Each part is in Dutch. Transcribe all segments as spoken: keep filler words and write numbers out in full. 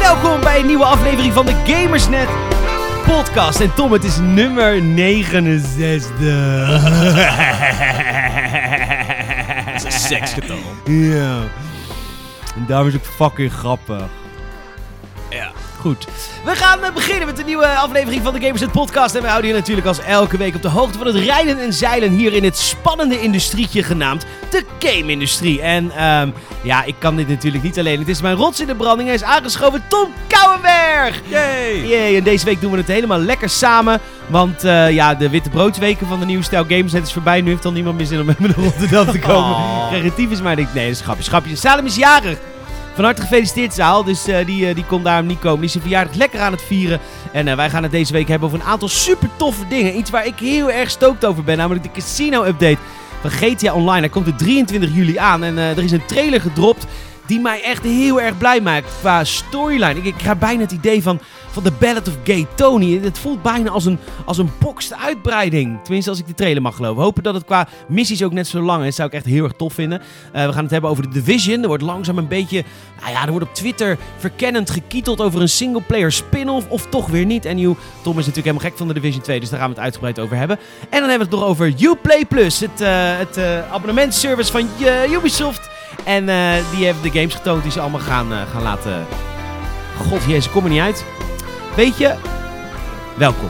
Welkom bij een nieuwe aflevering van de Gamersnet podcast. En Tom, het is nummer negenenzestig. Dat is een seksgetal. Ja. En daarom is het fucking grappig. Ja. Goed. We gaan beginnen met een nieuwe aflevering van de Gamersnet podcast. En we houden je natuurlijk als elke week op de hoogte van het rijden en zeilen hier in het spannende industrietje genaamd de game-industrie. En um, ja, ik kan dit natuurlijk niet alleen. Het is mijn rots in de branding. Hij is aangeschoven, Tom Kouwenberg. Yay. Yay. En deze week doen we het helemaal lekker samen. Want uh, ja, de witte broodsweken van de nieuwe stijl Gamersnet is voorbij. Nu heeft al niemand meer zin om met me naar Rotterdam te komen. Oh. Creatief is maar. Nee, dat is grapje, grapje. Salem is jarig. Van harte gefeliciteerd, Zaal. Dus uh, die, uh, die kon daar niet komen. Die is zijn verjaardag lekker aan het vieren. En uh, wij gaan het deze week hebben over een aantal super toffe dingen. Iets waar ik heel erg stoked over ben. Namelijk de casino-update van G T A Online. Hij komt er drieëntwintig juli aan. En uh, er is een trailer gedropt die mij echt heel erg blij maakt qua storyline. Ik, ik krijg bijna het idee van, van The Ballad of Gay Tony. Het voelt bijna als een, als een boxed uitbreiding. Tenminste, als ik de trailer mag geloven. Hopen dat het qua missies ook net zo lang is. Zou ik echt heel erg tof vinden. Uh, we gaan het hebben over The Division. Er wordt langzaam een beetje... Nou ja, er wordt op Twitter verkennend gekieteld over een singleplayer spin-off. Of toch weer niet. En Tom is natuurlijk helemaal gek van The Division twee. Dus daar gaan we het uitgebreid over hebben. En dan hebben we het nog over Uplay Plus. Het, uh, het uh, abonnementservice van uh, Ubisoft. En uh, die hebben de games getoond die ze allemaal gaan, uh, gaan laten... God jezus, ik kom er niet uit. Weet je, welkom.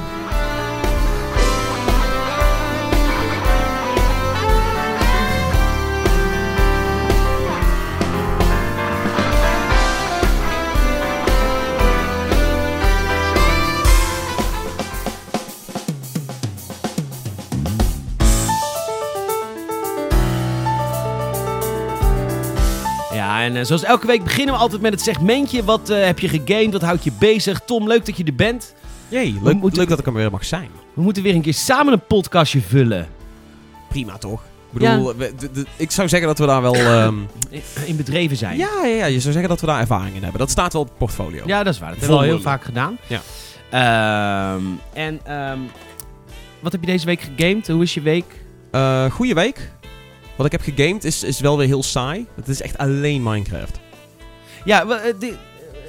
En uh, zoals elke week beginnen we altijd met het segmentje. Wat uh, heb je gegamed? Wat houdt je bezig? Tom, leuk dat je er bent. Jee, leuk, moeten... leuk dat ik er weer mag zijn. We moeten weer een keer samen een podcastje vullen. Prima, toch? Ik bedoel, ja. we, d- d- ik zou zeggen dat we daar wel... Um... in bedreven zijn. Ja, ja, ja, je zou zeggen dat we daar ervaring in hebben. Dat staat wel op het portfolio. Ja, dat is waar. Dat hebben we al heel vaak gedaan. Ja. Um, en um, wat heb je deze week gegamed? Hoe is je week? Uh, goeie week. Wat ik heb gegamed is, is wel weer heel saai. Het is echt alleen Minecraft. Ja, w- de,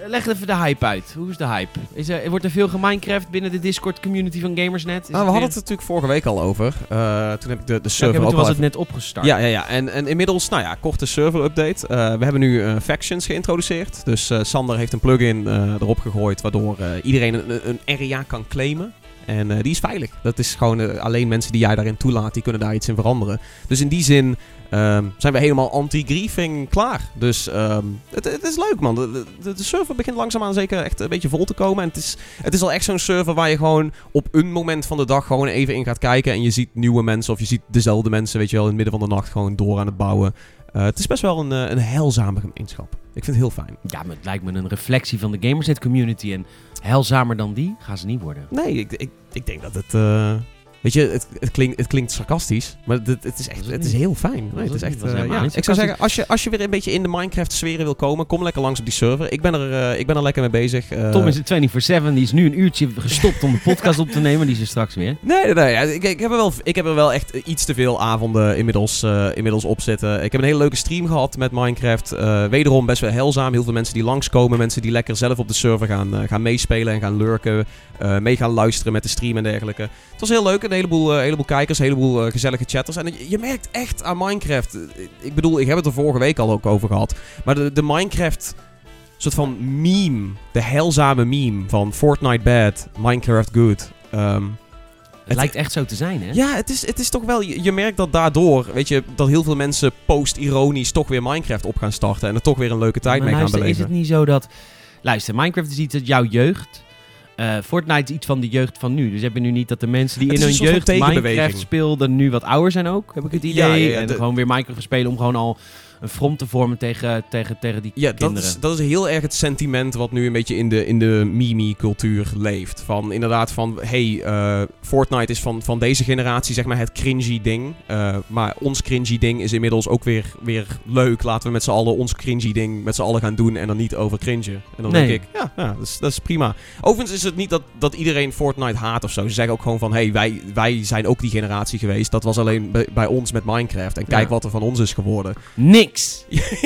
leg even de hype uit. Hoe is de hype? Is er, wordt er veel geminecraft binnen de Discord-community van Gamersnet? Ah, we hadden weer... het natuurlijk vorige week al over. Uh, toen heb ik de, de server ja, ik heb, ook Toen al was even... het net opgestart. Ja, ja, ja. En, en inmiddels, nou ja, korte server-update. Uh, we hebben nu uh, factions geïntroduceerd. Dus uh, Sander heeft een plugin uh, erop gegooid... waardoor uh, iedereen een, een area kan claimen. En uh, die is veilig. Dat is gewoon uh, alleen mensen die jij daarin toelaat, die kunnen daar iets in veranderen. Dus in die zin um, zijn we helemaal anti-griefing klaar. Dus um, het, het is leuk, man. De, de, de server begint langzaamaan zeker echt een beetje vol te komen. En het is, het is al echt zo'n server waar je gewoon op een moment van de dag gewoon even in gaat kijken. En je ziet nieuwe mensen of je ziet dezelfde mensen, weet je wel, in het midden van de nacht gewoon door aan het bouwen. Uh, het is best wel een, een heilzame gemeenschap. Ik vind het heel fijn. Ja, maar het lijkt me een reflectie van de Gamersnet community. En heilzamer dan die gaan ze niet worden. Nee, ik, ik, ik denk dat het... Uh, weet je, het, het, klink, het klinkt sarcastisch. Maar het, het is echt het, het is heel fijn. Nee, het is echt, uh, ja. Ik zou zeggen, als je, als je weer een beetje in de Minecraft-sferen wil komen... kom lekker langs op die server. Ik ben er, uh, ik ben er lekker mee bezig. Uh, Tom is vierentwintig zeven. Die is nu een uurtje gestopt om de podcast op te nemen. Die is er straks weer. Nee, nee, nee. Ja, ik, ik, heb er wel, ik heb er wel echt iets te veel avonden inmiddels, uh, inmiddels op zitten. Ik heb een hele leuke stream gehad met Minecraft. Uh, wederom best wel heilzaam. Heel veel mensen die langskomen. Mensen die lekker zelf op de server gaan, uh, gaan meespelen en gaan lurken. Uh, mee gaan luisteren met de stream en dergelijke. Het was heel leuk. Een heleboel, uh, heleboel kijkers, een heleboel uh, gezellige chatters. En je, je merkt echt aan Minecraft... Ik bedoel, ik heb het er vorige week al ook over gehad. Maar de, de Minecraft... soort van meme. De heilzame meme van Fortnite bad, Minecraft good. Um, het, het lijkt echt zo te zijn, hè? Ja, het is, het is toch wel... Je, je merkt dat daardoor, weet je... dat heel veel mensen post-ironisch toch weer Minecraft op gaan starten. En er toch weer een leuke tijd maar mee gaan luister, beleven. Is het niet zo dat... Luister, Minecraft is iets dat jouw jeugd... Uh, Fortnite is iets van de jeugd van nu. Dus heb je nu niet dat de mensen die in hun jeugd Minecraft speelden nu wat ouder zijn ook? Heb ik het idee? Ja, ja, ja, en de... gewoon weer Minecraft spelen om gewoon al een front te vormen tegen, tegen, tegen die ja, kinderen. Dat is, dat is heel erg het sentiment wat nu een beetje in de, in de meme-cultuur leeft. Van inderdaad van, hey, uh, Fortnite is van, van deze generatie zeg maar het cringy ding. Uh, maar ons cringy ding is inmiddels ook weer, weer leuk. Laten we met z'n allen ons cringy ding met z'n allen gaan doen en dan niet over cringen. En dan nee. denk ik, ja, ja dat, is, dat is prima. Overigens is het niet dat, dat iedereen Fortnite haat of zo. Ze zeggen ook gewoon van, hey, wij, wij zijn ook die generatie geweest. Dat was alleen bij, bij ons met Minecraft. En kijk ja. wat er van ons is geworden. Niks!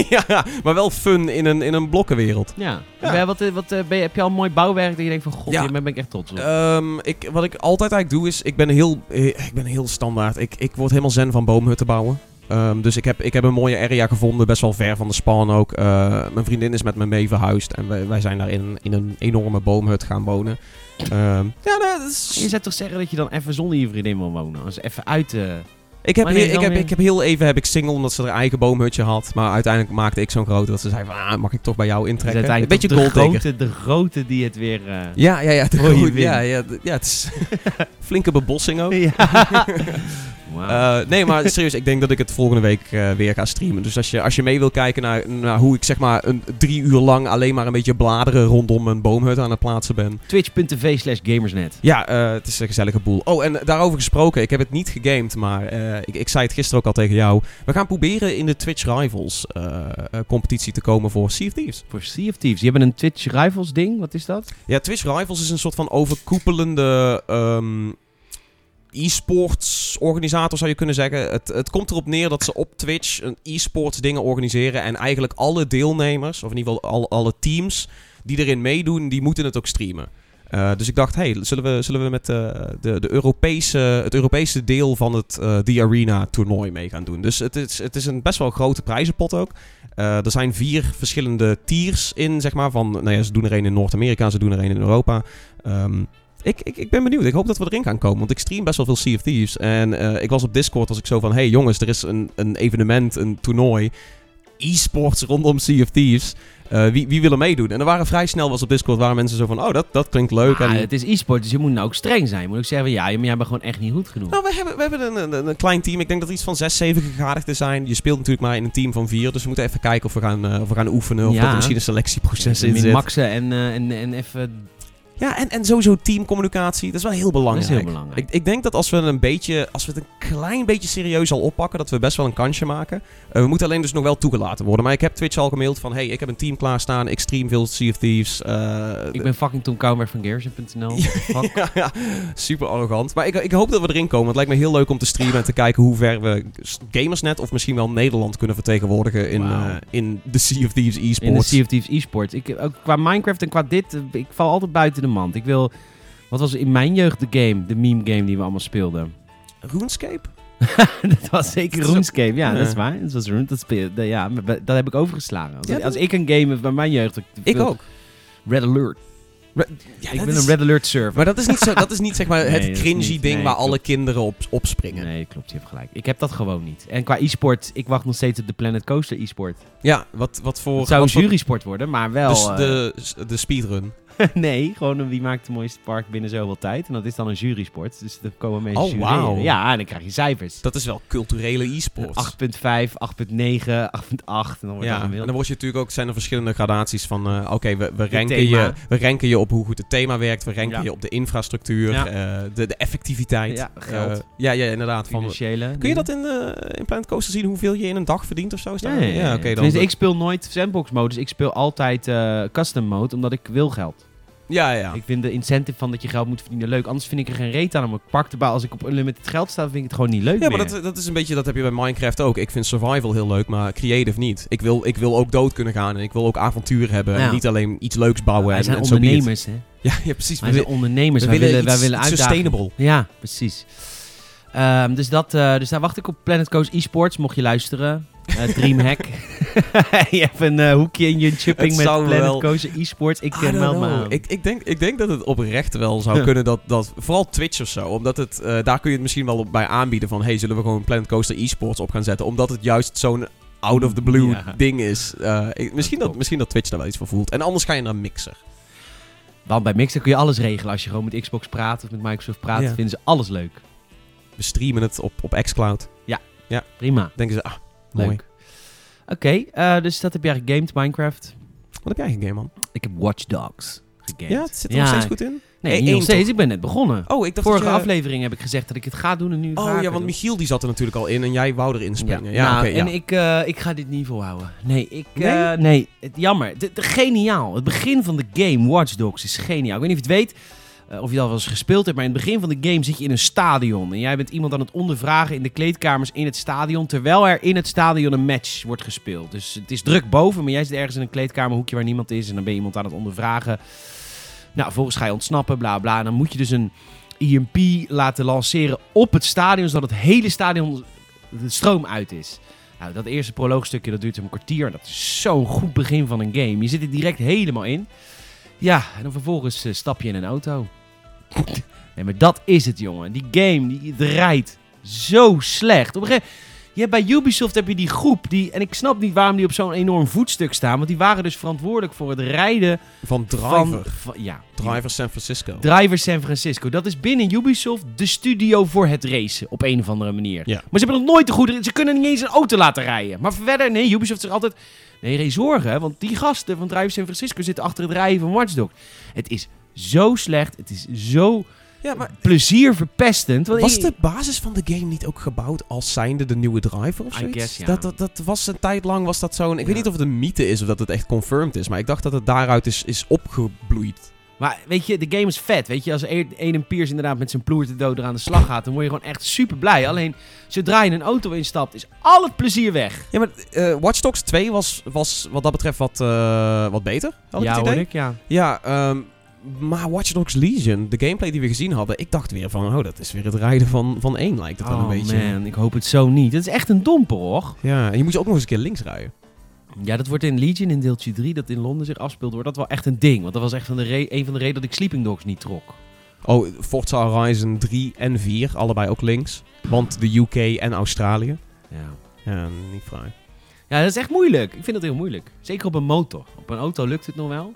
Ja, maar wel fun in een, in een blokkenwereld. Ja. ja. Wat, wat, ben je, heb je al een mooi bouwwerk dat je denkt van, god, ja. hier ben ik echt trots op? Um, ik, wat ik altijd eigenlijk doe is, ik ben heel, ik ben heel standaard. Ik, ik word helemaal zen van boomhutten bouwen. Um, dus ik heb, ik heb een mooie area gevonden, best wel ver van de spawn ook. Uh, mijn vriendin is met me mee verhuisd en wij, wij zijn daar in, in een enorme boomhut gaan wonen. Um, ja, nee, dat is... Je zou toch zeggen dat je dan even zonder je vriendin wil wonen? Dus even uit... Uh... Ik heb, nee, ik, heb, ik heb heel even heb ik single, omdat ze haar eigen boomhutje had. Maar uiteindelijk maakte ik zo'n grote dat ze zei van, ah, mag ik toch bij jou intrekken? Dus een beetje de grote, de grote die het weer... Uh, ja, ja, ja, de grote, ja, ja, de, ja, het is flinke bebossing ook. Ja. Wow. Uh, nee, maar serieus, ik denk dat ik het volgende week uh, weer ga streamen. Dus als je, als je mee wil kijken naar, naar hoe ik zeg maar een, drie uur lang alleen maar een beetje bladeren rondom een boomhut aan het plaatsen ben. Twitch.tv slash gamersnet. Ja, uh, het is een gezellige boel. Oh, en daarover gesproken, ik heb het niet gegamed, maar uh, ik, ik zei het gisteren ook al tegen jou. We gaan proberen in de Twitch Rivals uh, uh, competitie te komen voor Sea of Thieves. Voor Sea of Thieves. Je hebt een Twitch Rivals ding, wat is dat? Ja, Twitch Rivals is een soort van overkoepelende... Um, e-sports organisator zou je kunnen zeggen. Het, het komt erop neer dat ze op Twitch een e-sports dingen organiseren. En eigenlijk alle deelnemers, of in ieder geval alle, alle teams die erin meedoen, die moeten het ook streamen. Uh, dus ik dacht, hey, zullen we, zullen we met uh, de, de Europese, het Europese deel van het uh, The Arena toernooi mee gaan doen. Dus het is, het is een best wel grote prijzenpot ook. Uh, er zijn vier verschillende tiers in, zeg maar. Van, nou ja, ze doen er één in Noord-Amerika, ze doen er één in Europa. Um, Ik, ik, ik ben benieuwd. Ik hoop dat we erin gaan komen. Want ik stream best wel veel Sea of Thieves. En uh, ik was op Discord als ik zo van... Hey jongens, er is een, een evenement, een toernooi. E-sports rondom Sea of Thieves. Uh, wie, wie wil er meedoen? En er waren vrij snel was op Discord waren mensen zo van... Oh, dat, dat klinkt leuk. Ja, en... Het is e-sport, dus je moet nou ook streng zijn. Je moet ook zeggen, ja, maar jij bent gewoon echt niet goed genoeg. Nou, we hebben, we hebben een, een, een klein team. Ik denk dat er iets van zes, zeven gegadigden zijn. Je speelt natuurlijk maar in een team van vier. Dus we moeten even kijken of we gaan, uh, of we gaan oefenen. Of ja. dat er misschien een selectieproces ja, in zit. Maxen en, uh, en, en even... Ja, en, en sowieso teamcommunicatie, dat is wel heel belangrijk. Dat is heel belangrijk. Ik, ik denk dat als we, een beetje, als we het een klein beetje serieus al oppakken, dat we best wel een kansje maken. Uh, we moeten alleen dus nog wel toegelaten worden. Maar ik heb Twitch al gemaild van, hey, ik heb een team klaarstaan, ik stream veel Sea of Thieves. Uh, ik ben fucking Tom Kouwenberg van Gearsen punt n l. ja, ja, super arrogant. Maar ik, ik hoop dat we erin komen, want het lijkt me heel leuk om te streamen en te kijken hoe ver we Gamersnet of misschien wel Nederland kunnen vertegenwoordigen in, wow. uh, in de Sea of Thieves e-sports. In de Sea of Thieves e-sports. Ik, ook qua Minecraft en qua dit, ik val altijd buiten de mand. Ik wil... Wat was in mijn jeugd de game? De meme game die we allemaal speelden. RuneScape? Dat was zeker RuneScape. Ja, ja, dat is waar. Dat was Rune. Dat, speelde, ja, dat heb ik overgeslagen. Als, ja, dat... als ik een game bij mijn jeugd... Ik, ik wil... ook. Red Alert. Red... Ja, ik ben is... een Red Alert server. Maar dat is niet, zo, dat is niet zeg maar, nee, het cringy niet, ding nee, waar klopt. alle kinderen op, op springen. Nee, klopt. Je hebt gelijk. Ik heb dat gewoon niet. En qua e-sport, ik wacht nog steeds op de Planet Coaster e-sport. Ja, wat, wat voor... Het zou een jury-sport worden, maar wel... Dus uh... de, de speedrun. Nee, gewoon wie maakt de mooiste park binnen zoveel tijd. En dat is dan een jurysport. Dus dan komen mensen jureren. Oh, wauw. Ja, en dan krijg je cijfers. Dat is wel culturele e-sport. acht komma vijf, acht komma negen, acht komma acht. En dan, wordt ja, en dan word je natuurlijk ook, zijn er verschillende gradaties van... Uh, Oké, okay, we, we, ranken je, we ranken je op hoe goed het thema werkt. We ranken ja. je op de infrastructuur. Ja. Uh, de, de effectiviteit. Ja, geld. Uh, ja, ja, inderdadaad. Financiële. Van, kun je dat in, uh, in Planet Coaster zien? Hoeveel je in een dag verdient of zo? Ja, ja, ja, ja, okay, dan ik speel nooit sandbox mode. Dus ik speel altijd uh, custom mode. Omdat ik wil geld. Ja, ja. Ik vind de incentive van dat je geld moet verdienen leuk. Anders vind ik er geen reet aan om een pak te bouwen. Als ik op unlimited geld sta, vind ik het gewoon niet leuk. Ja, meer. maar dat, dat is een beetje, dat heb je bij Minecraft ook. Ik vind survival heel leuk, maar creative niet. Ik wil, ik wil ook dood kunnen gaan en ik wil ook avontuur hebben. Nou, en niet alleen iets leuks bouwen. Nou, wij zijn en, en ondernemers, hè? Ja, ja, precies. Wij zijn ondernemers. We wij willen, willen, willen uitdagen. Sustainable. Ja, precies. Um, dus, dat, uh, dus daar wacht ik op. Planet Coast eSports, mocht je luisteren. Uh, Dreamhack. Je hebt een uh, hoekje in je chipping met Planet wel... Coaster eSports. Ik ken wel maar. Ik, ik, denk, ik denk dat het oprecht wel zou kunnen dat, dat... Vooral Twitch of zo. Omdat het... Uh, daar kun je het misschien wel op bij aanbieden van... Hey, zullen we gewoon Planet Coaster eSports op gaan zetten? Omdat het juist zo'n out of the blue ja. ding is. Uh, ik, misschien, dat, misschien dat Twitch daar wel iets van voelt. En anders ga je naar Mixer. Want bij Mixer kun je alles regelen. Als je gewoon met Xbox praat of met Microsoft praat... Ja. vinden ze alles leuk. We streamen het op, op xCloud. Ja, ja. prima. Denken ze... Ah, leuk. Mooi. Oké, okay, uh, dus dat heb jij gegamed, Minecraft. Wat heb jij gegamed, man? Ik heb Watch Dogs gegamed. Ja, het zit er ja, nog steeds goed in. Nee, nee nog steeds. Ik ben net begonnen. Oh, ik dacht Vorige dat je... aflevering heb ik gezegd dat ik het ga doen en nu Oh ja, want Michiel die zat er natuurlijk al in en jij wou erin springen. Ja, ja, nou, okay, en ja. ik, uh, ik ga dit niet volhouden. Nee, ik... Nee? Uh, nee het, jammer. De, de, geniaal. Het begin van de game Watch Dogs is geniaal. Ik weet niet of je het weet... Of je dat wel eens gespeeld hebt, maar in het begin van de game zit je in een stadion. En jij bent iemand aan het ondervragen in de kleedkamers in het stadion, terwijl er in het stadion een match wordt gespeeld. Dus het is druk boven, maar jij zit ergens in een kleedkamerhoekje waar niemand is en dan ben je iemand aan het ondervragen. Nou, vervolgens ga je ontsnappen, bla bla. En dan moet je dus een E M P laten lanceren op het stadion, zodat het hele stadion de stroom uit is. Nou, dat eerste proloogstukje, dat duurt een kwartier. Dat is zo'n goed begin van een game. Je zit er direct helemaal in. Ja, en dan vervolgens stap je in een auto. Nee, maar dat is het, jongen. Die game, die, het rijdt zo slecht. Op een gegeven moment, je hebt bij Ubisoft heb je die groep. Die, en ik snap niet waarom die op zo'n enorm voetstuk staan. Want die waren dus verantwoordelijk voor het rijden... Van Driver. Van, van, ja. Driver San Francisco. Driver San Francisco. Dat is binnen Ubisoft de studio voor het racen. Op een of andere manier. Ja. Maar ze hebben nog nooit de goede... Ze kunnen niet eens een auto laten rijden. Maar verder, nee, Ubisoft zegt altijd... Nee, geen zorgen, want die gasten van Driver San Francisco zitten achter het rijden van Watch Dogs. Het is... Zo slecht. Het is zo ja, maar, plezierverpestend. Was de basis van de game niet ook gebouwd als zijnde de nieuwe Driver of zoiets? I guess, ja. dat, dat, dat was een tijd lang was dat zo'n... Ik ja. weet niet of het een mythe is of dat het echt confirmed is. Maar ik dacht dat het daaruit is, is opgebloeid. Maar weet je, de game is vet. Weet je, als Aiden Pierce inderdaad met zijn ploerten dood er aan de slag gaat, dan word je gewoon echt super blij. Alleen, zodra je een auto instapt, is al het plezier weg. Ja, maar uh, Watch Dogs twee was, was wat dat betreft wat, uh, wat beter. Had ik ja, het idee? hoor ik, ja. Ja, um, maar Watch Dogs Legion, de gameplay die we gezien hadden... Ik dacht weer van, oh, dat is weer het rijden van, van één, lijkt het wel oh, een beetje. Oh man, ik hoop het zo niet. Dat is echt een domper, hoor. Ja, en je moet je ook nog eens een keer links rijden. Ja, dat wordt in Legion, in deeltje drie, dat in Londen zich afspeelt... wordt dat wel echt een ding. Want dat was echt van de re- een van de redenen dat ik Sleeping Dogs niet trok. Oh, Forza Horizon drie en vier, allebei ook links. Want de U K en Australië. Ja, ja niet fraai. Ja, dat is echt moeilijk. Ik vind dat heel moeilijk. Zeker op een motor. Op een auto lukt het nog wel...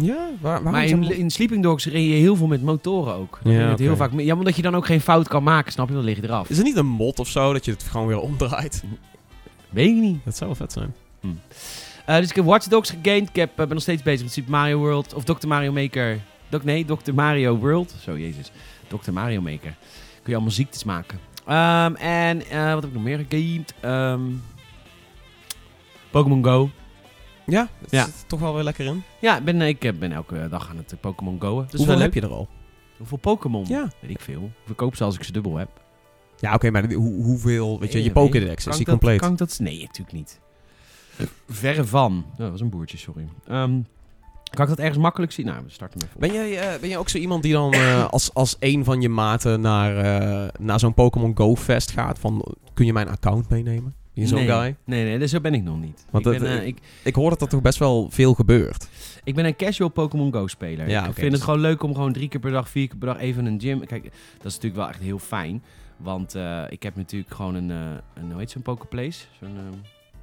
Ja, waar, maar in, in Sleeping Dogs reed je heel veel met motoren ook. Ja, okay. heel vaak, ja, omdat je dan ook geen fout kan maken, snap je? Dan lig je eraf. Is er niet een mod of zo dat je het gewoon weer omdraait? Weet ik niet. Dat zou wel vet zijn. Hm. Uh, dus ik heb Watch Dogs gegamed. Ik heb, uh, ben nog steeds bezig met Super Mario World. Of Doctor Mario Maker. Doc, nee, Doctor Mario World. Zo, jezus. Doctor Mario Maker. Kun je allemaal ziektes maken. Um, en uh, wat heb ik nog meer gegamed? Um, Pokémon Go. Ja, het ja. zit er toch wel weer lekker in. Ja, ben, ik ben elke dag aan het Pokémon Go'en. Dus hoeveel heb je er al? Hoeveel Pokémon? Ja. Weet ik veel. Ik koop ze als ik ze dubbel heb. Ja, oké, okay, maar hoe, hoeveel... Weet je, nee, je nee, Pokédex, is die dat, compleet? Kan ik dat... Nee, natuurlijk niet. Verre van. Oh, dat was een boertje, sorry. Um, kan ik dat ergens makkelijk zien? Nou, we starten met... Ben jij, uh, ben jij ook zo iemand die dan uh, als, als een van je maten naar, uh, naar zo'n Pokémon Go-fest gaat? Van, kun je mijn account meenemen? Je zo'n nee, guy? Nee, nee, dus zo ben ik nog niet. Want ik, ben, het, uh, ik, ik hoor dat er toch best wel veel gebeurt. Ik ben een casual Pokémon Go-speler. Ja, ik okay, vind dus het gewoon leuk om gewoon drie keer per dag, vier keer per dag even een gym... Kijk, dat is natuurlijk wel echt heel fijn. Want uh, ik heb natuurlijk gewoon een, uh, een hoe heet zo'n Poképlace? Zo'n... Uh,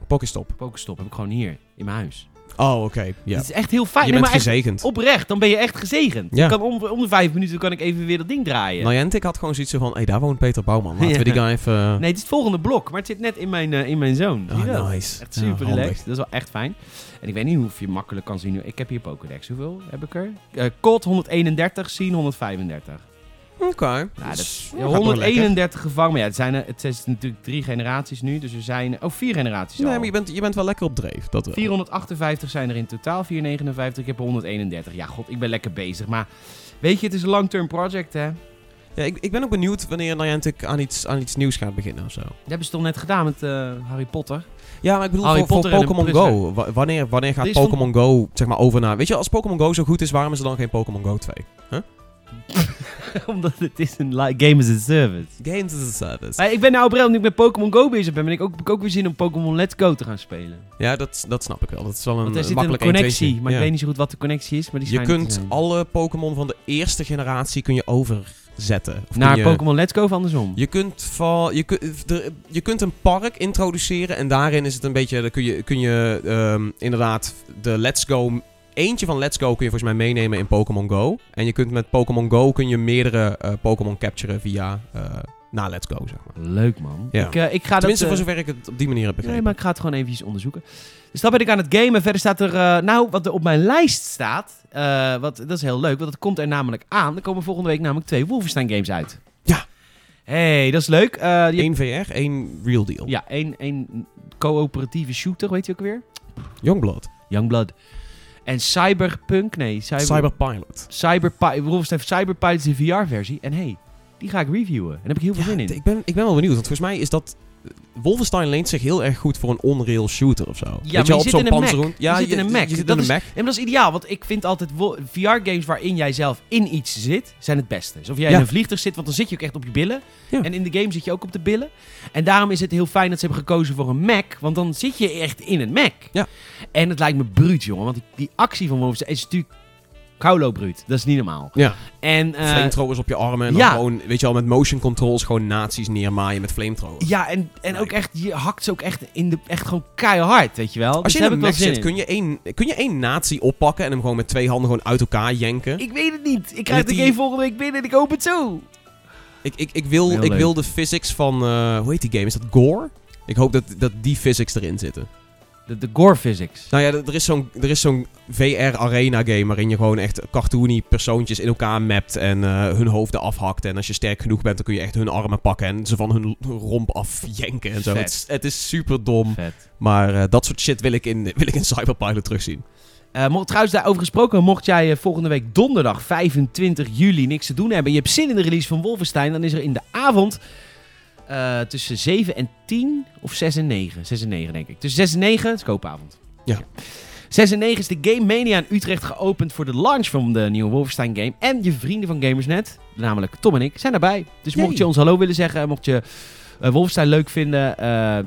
Pokéstop. Pokéstop heb ik gewoon hier, in mijn huis. Oh, oké. Okay. Yeah. Het is echt heel fijn. Je nee, bent maar gezegend. Oprecht, dan ben je echt gezegend. Ja. Kan om, om de vijf minuten kan ik even weer dat ding draaien. Niantic had gewoon zoiets van, hé, hey, daar woont Peter Bouwman. Laten ja. we die guy even... Nee, het is het volgende blok, maar het zit net in mijn, uh, in mijn zone. Oh, zie nice. Echt super ja, relaxed. Dat is wel echt fijn. En ik weet niet hoeveel je makkelijk kan zien. Ik heb hier Pokédex. Hoeveel heb ik er? Uh, C O D honderdeenendertig, Scene honderdvijfendertig. Oké. Okay. Nou, dus ja, honderdeenendertig gevangen. Maar ja, het zijn, het zijn natuurlijk drie generaties nu. Dus er zijn... Oh, vier generaties al. Nee, maar je bent, je bent wel lekker op dreef. Dat wel. vierhonderdachtenvijftig zijn er in totaal. vierhonderdnegenenvijftig. Ik heb honderdeenendertig. Ja, god, ik ben lekker bezig. Maar weet je, het is een long-term project, hè? Ja, ik, ik ben ook benieuwd wanneer Niantic aan iets, aan iets nieuws gaat beginnen of zo. Dat hebben ze toch net gedaan met uh, Harry Potter? Ja, maar ik bedoel Harry voor, voor Pokémon Go. W- wanneer, wanneer gaat Pokémon van... Go, zeg maar, over naar... Weet je, als Pokémon Go zo goed is, waarom is er dan geen Pokémon Go twee? Huh? Omdat het is een like, game as a service. Game as a service. Maar ik ben nou op nu ik met Pokémon Go bezig ben, ben ik ook, heb ik ook weer zin om Pokémon Let's Go te gaan spelen. Ja, dat, dat snap ik wel. Dat is wel een makkelijk Want er zit een connectie, maar ja. ik weet niet zo goed wat de connectie is. Maar die je kunt alle Pokémon van de eerste generatie kun je overzetten. Of Naar je... Pokémon Let's Go of andersom. Je kunt, val, je, kun, de, je kunt een park introduceren en daarin is het een beetje, dan kun je, kun je um, inderdaad de Let's Go... Eentje van Let's Go kun je volgens mij meenemen in Pokémon Go. En je kunt met Pokémon Go kun je meerdere uh, Pokémon capturen via uh, na Let's Go, zeg maar. Leuk, man. Ja. Ik, uh, ik ga Tenminste, dat, uh, voor zover ik het op die manier heb begrepen. Nee, maar ik ga het gewoon eventjes onderzoeken. Dus dat ben ik aan het gamen. Verder staat er... Uh, nou, wat er op mijn lijst staat... Uh, wat, dat is heel leuk, want dat komt er namelijk aan. Er komen volgende week namelijk twee Wolfenstein games uit. Ja. Hey, dat is leuk. Uh, Eén V R, één real deal. Ja, één, één coöperatieve shooter, weet je ook weer? Youngblood. Youngblood. En Cyberpunk, nee. Cyber... Cyberpilot. Cyberpilot. Wolfenstein Cyberpilot is een V R-versie. En hey, die ga ik reviewen. En daar heb ik heel veel ja, zin in. Ik ben, ik ben wel benieuwd, want volgens mij is dat... Wolfenstein leent zich heel erg goed voor een on-rail shooter of zo. Ja, Weet maar je, je, zit, in een panzeroen... ja, je, je zit in een Mac. Je, je zit dat in is, een Mac. Ja, maar dat is ideaal, want ik vind altijd wo- V R-games waarin jij zelf in iets zit, zijn het beste. Dus of jij ja. in een vliegtuig zit, want dan zit je ook echt op je billen. Ja. En in de game zit je ook op de billen. En daarom is het heel fijn dat ze hebben gekozen voor een Mac, want dan zit je echt in een Mac. Ja. En het lijkt me bruut, jongen, want die, die actie van Wolfenstein is natuurlijk... Kaulo bruut, dat is niet normaal. Ja. En uh, flamethrowers op je armen en dan ja. gewoon, weet je wel, met motion controls gewoon nazi's neermaaien met flamethrowers. Ja, en, en nee. ook echt, je hakt ze ook echt in de, echt gewoon keihard, weet je wel. Als dus je in een Mac zit, kun je één, kun je één nazi oppakken en hem gewoon met twee handen gewoon uit elkaar jenken? Ik weet het niet. Ik krijg de game die... volgende week binnen en ik hoop het zo. Ik, ik, ik, wil, ik wil de physics van, uh, hoe heet die game, is dat Gore? Ik hoop dat, dat die physics erin zitten. De, de gore physics. Nou ja, er is zo'n, er is zo'n V R-arena-game waarin je gewoon echt cartoony persoontjes in elkaar mapt en uh, hun hoofden afhakt. En als je sterk genoeg bent, dan kun je echt hun armen pakken en ze van hun romp afjenken en zo. Het, het is super dom. Vet. Maar uh, dat soort shit wil ik in, wil ik in Cyberpilot terugzien. Uh, mocht, trouwens, daarover gesproken, mocht jij uh, volgende week donderdag vijfentwintig juli niks te doen hebben, je hebt zin in de release van Wolfenstein, dan is er in de avond... Uh, tussen zeven en tien of zes en negen. zes en negen denk ik. Tussen zes en negen is koopavond. Ja. ja. zes en negen is de Game Mania in Utrecht geopend voor de launch van de nieuwe Wolfenstein game. En je vrienden van Gamersnet, namelijk Tom en ik, zijn daarbij. Dus Yay. Mocht je ons hallo willen zeggen, mocht je uh, Wolfenstein leuk vinden, uh,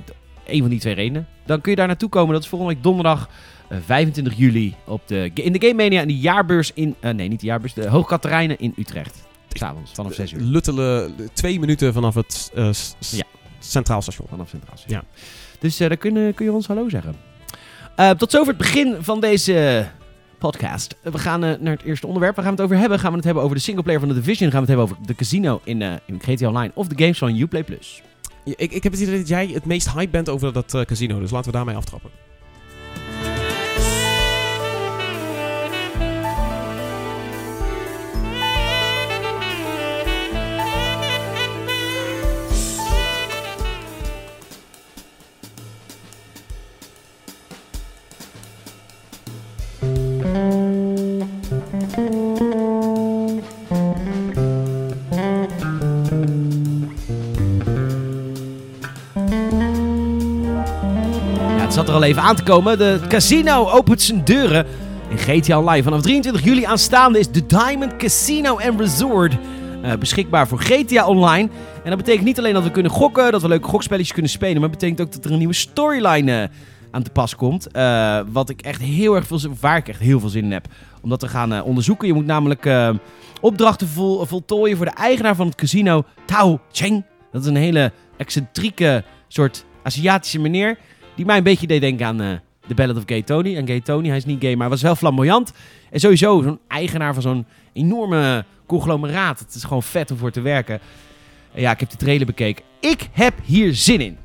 een van die twee redenen, dan kun je daar naartoe komen. Dat is volgende week donderdag uh, vijfentwintig juli op de, in de Game Mania in de jaarbeurs in... Uh, nee, niet de jaarbeurs, de Hoogkaterijnen in Utrecht. S'avonds, vanaf zes uur. Luttele twee minuten vanaf het uh, s- ja. Centraal Station. Vanaf Centraal Station. Ja. Dus uh, daar kun, uh, kun je ons hallo zeggen. Uh, tot zover het begin van deze podcast. We gaan uh, naar het eerste onderwerp. Waar gaan we het over hebben? Gaan we het hebben over de singleplayer van The Division? Gaan we het hebben over de casino in, uh, in G T A Online? Of de games van Uplay Plus? Ja, ik, ik heb het idee dat jij het meest hype bent over dat uh, casino. Dus laten we daarmee aftrappen. Al even aan te komen. De casino opent zijn deuren in G T A Online. Vanaf drieëntwintig juli aanstaande is de Diamond Casino and Resort uh, beschikbaar voor G T A Online. En dat betekent niet alleen dat we kunnen gokken, dat we leuke gokspelletjes kunnen spelen, maar het betekent ook dat er een nieuwe storyline uh, aan te pas komt. Uh, wat ik echt heel erg veel zin, waar ik echt heel veel zin in heb. Om dat te gaan uh, onderzoeken. Je moet namelijk uh, opdrachten vol, voltooien voor de eigenaar van het casino, Tao Cheng. Dat is een hele excentrieke soort Aziatische meneer. Die mij een beetje deed denken aan uh, The Ballad of Gay Tony. En Gay Tony, hij is niet gay, maar was wel flamboyant. En sowieso, zo'n eigenaar van zo'n enorme conglomeraat. Het is gewoon vet om voor te werken. En ja, ik heb de trailer bekeken. Ik heb hier zin in.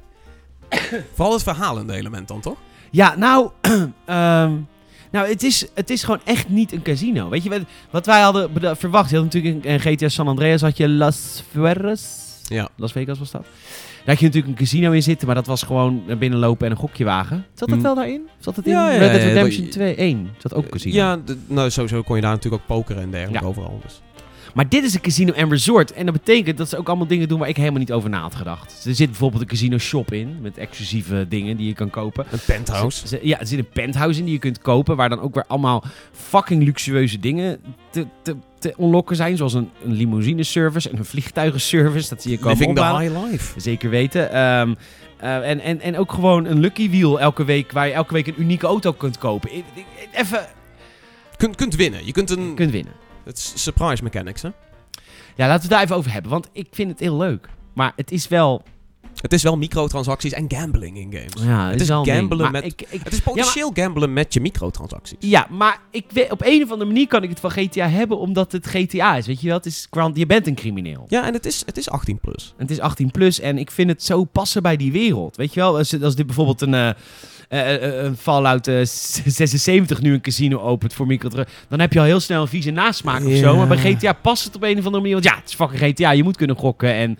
Vooral het verhalende element dan, toch? Ja, nou... um, nou, het is, het is gewoon echt niet een casino. Weet je, wat, wat wij hadden beda- verwacht. Je had natuurlijk in G T A San Andreas had je Las Vegas. Ja. Las Vegas was dat. Daar had je natuurlijk een casino in zitten, maar dat was gewoon naar binnen lopen en een gokjewagen. Zat dat mm. wel daarin? Zat dat in ja, ja, Red Dead Redemption twee punt één? Zat ook een casino? Ja, d- nou, sowieso kon je daar natuurlijk ook pokeren en dergelijke ja. overal. Dus. Maar dit is een casino en resort. En dat betekent dat ze ook allemaal dingen doen waar ik helemaal niet over na had gedacht. Er zit bijvoorbeeld een casino shop in, met exclusieve dingen die je kan kopen. Een penthouse. Z- ja, er zit een penthouse in die je kunt kopen, waar dan ook weer allemaal fucking luxueuze dingen te... te te unlocken zijn, zoals een, een limousine-service en een vliegtuigenservice. Dat zie je komen Living opbouwen. The high life. Zeker weten. Um, uh, en, en, en ook gewoon een Lucky Wheel elke week, waar je elke week een unieke auto kunt kopen. Even... Kunt, kunt winnen. Je kunt een... Kunt winnen. Het is surprise mechanics, hè? Ja, laten we het daar even over hebben, want ik vind het heel leuk. Maar het is wel... Het is wel microtransacties en gambling in games. Ja, het, het is, is gamblen met, ik, ik, het is potentieel ja, maar, gamblen met je microtransacties. Ja, maar ik weet, op een of andere manier kan ik het van G T A hebben, omdat het G T A is. Weet je wel, het is, je bent een crimineel. Ja, en het is, het is achttien plus. Het is achttien plus en ik vind het zo passen bij die wereld. Weet je wel, als, als dit bijvoorbeeld een... Uh, Uh, uh, uh, Fallout uh, zesenzeventig nu een casino opent voor microtransacties, dan heb je al heel snel een vieze nasmaak yeah. of zo. Maar bij G T A past het op een of andere manier. Want ja, het is fucking G T A. Je moet kunnen gokken. En,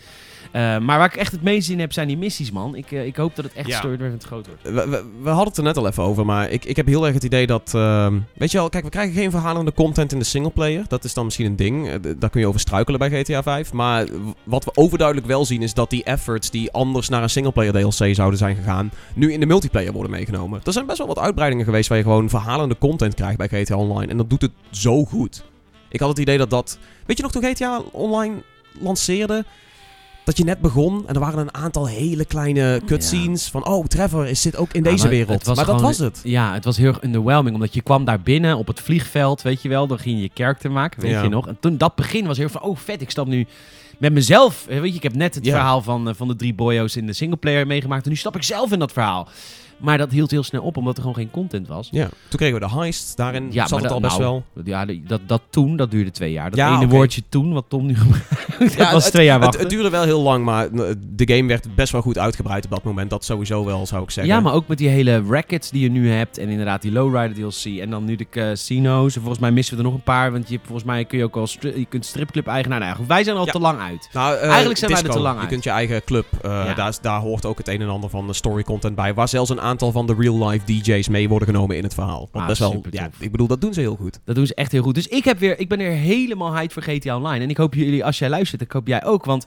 uh, maar waar ik echt het meest in heb, zijn die missies, man. Ik, uh, ik hoop dat het echt ja. storyverend groot wordt. We, we, we hadden het er net al even over, maar ik, ik heb heel erg het idee dat... Uh, weet je wel, kijk, we krijgen geen verhalende content in de singleplayer. Dat is dan misschien een ding. Daar kun je over struikelen bij G T A vijf. Maar wat we overduidelijk wel zien, is dat die efforts die anders naar een singleplayer D L C zouden zijn gegaan, nu in de multiplayer worden meegenomen. Er zijn best wel wat uitbreidingen geweest waar je gewoon verhalende content krijgt bij G T A Online. En dat doet het zo goed. Ik had het idee dat dat... Weet je nog, toen G T A Online lanceerde, dat je net begon en er waren een aantal hele kleine cutscenes ja. van oh, Trevor is, zit ook in ja, deze maar wereld. Maar gewoon, dat was het. Ja, het was heel underwhelming, omdat je kwam daar binnen op het vliegveld, weet je wel. Dan ging je character maken, weet ja. je nog. En toen dat begin was heel van oh vet, ik stap nu met mezelf. Weet je, ik heb net het ja. verhaal van, van de drie boyo's in de singleplayer meegemaakt en nu stap ik zelf in dat verhaal. Maar dat hield heel snel op, omdat er gewoon geen content was. Ja. Toen kregen we de heist, daarin ja, zat het da- al best nou, wel. Ja, dat, dat toen, dat duurde twee jaar. Dat ja, ene okay. woordje toen, wat Tom nu gebruikt, dat ja, was het, twee jaar wachten. Het, het duurde wel heel lang, maar de game werd best wel goed uitgebreid op dat moment. Dat sowieso wel, zou ik zeggen. Ja, maar ook met die hele rackets die je nu hebt en inderdaad die lowrider D L C. En dan nu de casino's. En volgens mij missen we er nog een paar, want je, volgens mij kun je ook al stri- je kunt stripclub-eigenaar. Nou, wij zijn al ja. te lang uit. Nou, uh, eigenlijk zijn disco, wij er te lang uit. Je kunt je eigen club, uh, ja. daar, daar hoort ook het een en ander van de story content bij, waar zelfs een aantal van de real-life D J's mee worden genomen in het verhaal. Want ah, best wel, ja, ik bedoel, dat doen ze heel goed. Dat doen ze echt heel goed. Dus ik, heb weer, ik ben er helemaal hyped voor G T A Online. En ik hoop jullie, als jij luistert, ik hoop jij ook. Want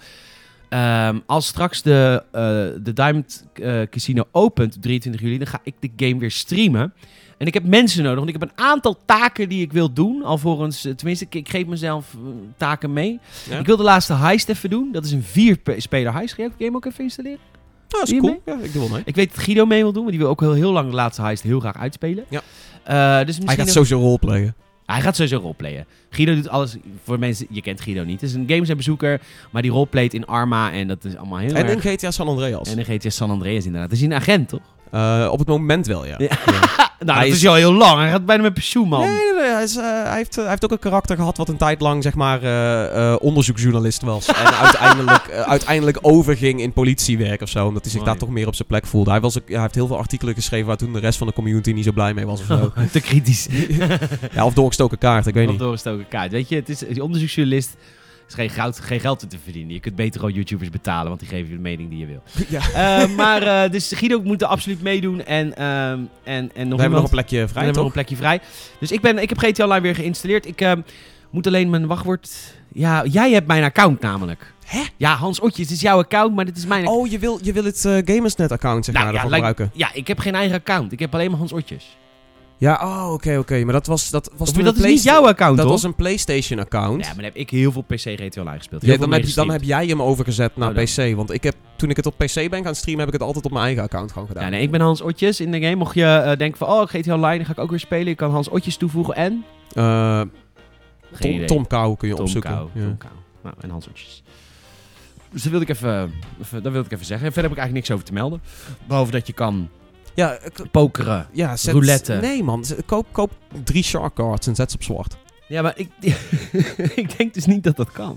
um, als straks de, uh, de Diamond uh, Casino opent, drieëntwintig juli, dan ga ik de game weer streamen. En ik heb mensen nodig, want ik heb een aantal taken die ik wil doen. Alvorens, tenminste, ik, ik geef mezelf uh, taken mee. Ja. Ik wil de laatste heist even doen. Dat is een vier-speler heist. Ga jij de game ook even installeren? Oh, dat is cool. Ja, ik doe wel mee. Ik weet dat Guido mee wil doen, maar die wil ook heel, heel lang de laatste heist heel graag uitspelen. Ja. Uh, dus hij gaat ook sowieso roleplayen. Hij gaat sowieso roleplayen. Guido doet alles voor mensen... Je kent Guido niet. Het is een games- en bezoeker, maar die roleplayt in Arma en dat is allemaal heel en erg... En in G T A San Andreas. En in G T A San Andreas inderdaad. Is hij een agent, toch? Uh, op het moment wel, ja. ja. ja. Nou, hij dat is al heel lang. Hij gaat bijna met pensioen, man. Nee, nee, nee. Hij, is, uh, hij, heeft, uh, hij heeft ook een karakter gehad wat een tijd lang, zeg maar, uh, uh, onderzoeksjournalist was. en uiteindelijk, uh, uiteindelijk overging in politiewerk of zo. Omdat hij zich Mooi. daar toch meer op zijn plek voelde. Hij, was ook, ja, hij heeft heel veel artikelen geschreven waar toen de rest van de community niet zo blij mee was of zo. Oh, te kritisch. ja, of doorgestoken kaart, ik weet of niet. Of doorgestoken kaart. Weet je, het is een onderzoeksjournalist... is geen geld, geen geld te verdienen. Je kunt beter gewoon YouTubers betalen, want die geven je de mening die je wil. Ja. Uh, maar uh, dus Guido moet er absoluut meedoen. En, uh, en, en nog we iemand. hebben nog een plekje vrij. We hebben nog een plekje vrij. Dus ik, ben, ik heb G T A Online weer geïnstalleerd. Ik uh, moet alleen mijn wachtwoord. Ja, jij hebt mijn account namelijk. Hè? Ja, Hans Otjes, het is jouw account, maar dit is mijn account. Oh, je wil, je wil het uh, Gamersnet-account zeg nou, maar, ja, ervoor like, gebruiken. Ja, ik heb geen eigen account. Ik heb alleen maar Hans Otjes. Ja, oh, oké, okay, oké. Okay. Maar dat was... Dat, was dat is niet jouw account, Dat hoor. was een PlayStation-account. Ja, maar dan heb ik heel veel P C G T A Online gespeeld. Ja, dan, heb je, dan heb jij hem overgezet naar oh, P C. Want ik heb, toen ik het op P C ben gaan streamen, heb ik het altijd op mijn eigen account gewoon gedaan. Ja, nee, ik ben Hans Otjes in de game. Mocht je uh, denken van, oh, G T A Online, dan ga ik ook weer spelen. Ik kan Hans Otjes toevoegen en... Uh, Tom, Tom Kou kun je Tom opzoeken. Kou, ja. Tom Kou. Nou, en Hans Otjes. Dus dat wilde ik even, even, dat wilde ik even zeggen. En verder heb ik eigenlijk niks over te melden. Behalve dat je kan... Ja, k- pokeren, ja, zet, roulette. Nee man, koop, koop drie shark cards en zet ze op zwart. Ja, maar ik, ik denk dus niet dat dat kan.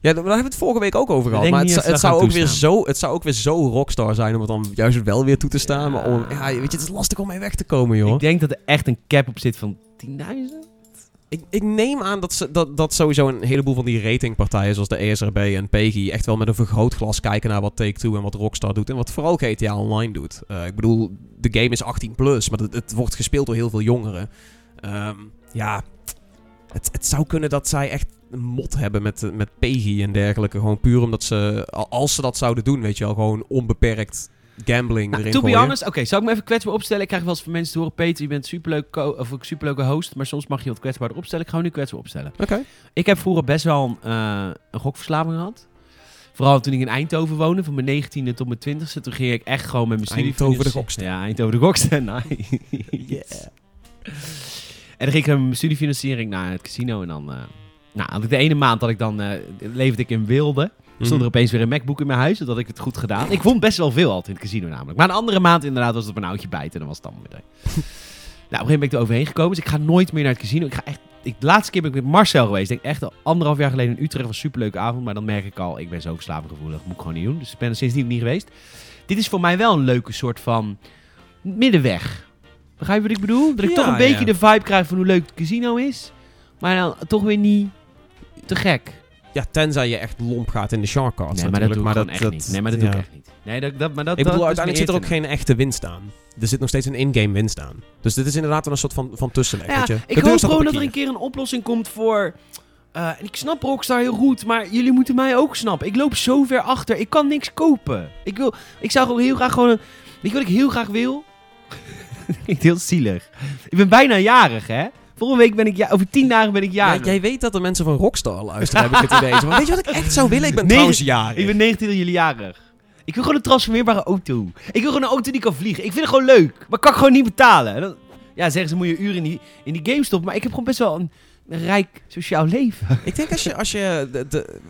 Ja, daar hebben we het vorige week ook over gehad. Maar het, z- het, zou ook weer zo, het zou ook weer zo rockstar zijn om het dan juist wel weer toe te staan. Ja. Maar om, ja, weet je, het is lastig om mee weg te komen, joh. Ik denk dat er echt een cap op zit van tienduizend. Ik, ik neem aan dat, ze, dat, dat sowieso een heleboel van die ratingpartijen zoals de E S R B en P E G I echt wel met een vergrootglas kijken naar wat Take-Two en wat Rockstar doet en wat vooral G T A Online doet. Uh, ik bedoel, de game is achttien plus, maar het, het wordt gespeeld door heel veel jongeren. Um, ja, het, het zou kunnen dat zij echt een mot hebben met, met P E G I en dergelijke. Gewoon puur omdat ze, als ze dat zouden doen, weet je wel, gewoon onbeperkt... gambling nou, erin to be gooien. honest, oké, okay, zou ik me even kwetsbaar opstellen? Ik krijg wel eens van mensen te horen, Peter, je bent superleuk co- of een superleuke host, maar soms mag je wat kwetsbaarder opstellen. Ik ga me nu kwetsbaar opstellen. Oké. Okay. Ik heb vroeger best wel uh, een gokverslaving gehad. Vooral toen ik in Eindhoven woonde, van mijn negentiende tot mijn twintigste, toen ging ik echt gewoon met mijn studie. Eindhoven de gokster. Ja, Eindhoven de gokster, nice. Yeah. En dan ging ik met mijn studiefinanciering naar het casino en dan, uh, nou, had ik de ene maand dat ik dan, uh, leefde ik in wilde. stond er opeens weer een MacBook in mijn huis. Dat ik het goed gedaan. Ik won best wel veel altijd in het casino namelijk. Maar een andere maand inderdaad was het op een oudje bijten. En dan was het dan weer. Nou, op een gegeven moment ben ik er overheen gekomen. Dus ik ga nooit meer naar het casino. Ik ga echt, ik, de laatste keer ben ik met Marcel geweest. Denk echt al anderhalf jaar geleden in Utrecht. Was een superleuke avond. Maar dan merk ik al, ik ben zo verslavingsgevoelig. Moet ik gewoon niet doen. Dus ik ben er sindsdien niet geweest. Dit is voor mij wel een leuke soort van middenweg. Begrijp je wat ik bedoel? Dat ik ja, toch een beetje ja. de vibe krijg van hoe leuk het casino is. Maar dan toch weer niet te gek. Ja, tenzij je echt lomp gaat in de shark cards. Nee, maar dat doe ik echt dat, niet. Nee, maar dat ja. doe ik echt niet. Nee, dat, dat, maar dat, ik bedoel, dat uiteindelijk zit er ook in. Geen echte winst aan. Er zit nog steeds een in-game winst aan. Dus dit is inderdaad een soort van, van tussenleg. Ja, je, ik hoop gewoon dat er een keer een oplossing komt voor... Uh, en ik snap Rockstar heel goed, maar jullie moeten mij ook snappen. Ik loop zo ver achter. Ik kan niks kopen. Ik, wil, ik zou gewoon heel graag gewoon... Een, weet je wat ik heel graag wil? Klinkt heel zielig. Ik ben bijna jarig, hè? Volgende week ben ik... Ja, over tien dagen ben ik jarig. Ja, jij weet dat de mensen van Rockstar luisteren, heb ik het idee. Maar weet je wat ik echt zou willen? Ik ben trouwens jarig. Ik ben negentien juli jarig. Ik wil gewoon een transformeerbare auto. Ik wil gewoon een auto die kan vliegen. Ik vind het gewoon leuk. Maar kan ik gewoon niet betalen. Dan, ja, zeggen ze, moet je uren in die, in die game stoppen. Maar ik heb gewoon best wel een, een rijk sociaal leven. Ik denk als je... Als je de, de,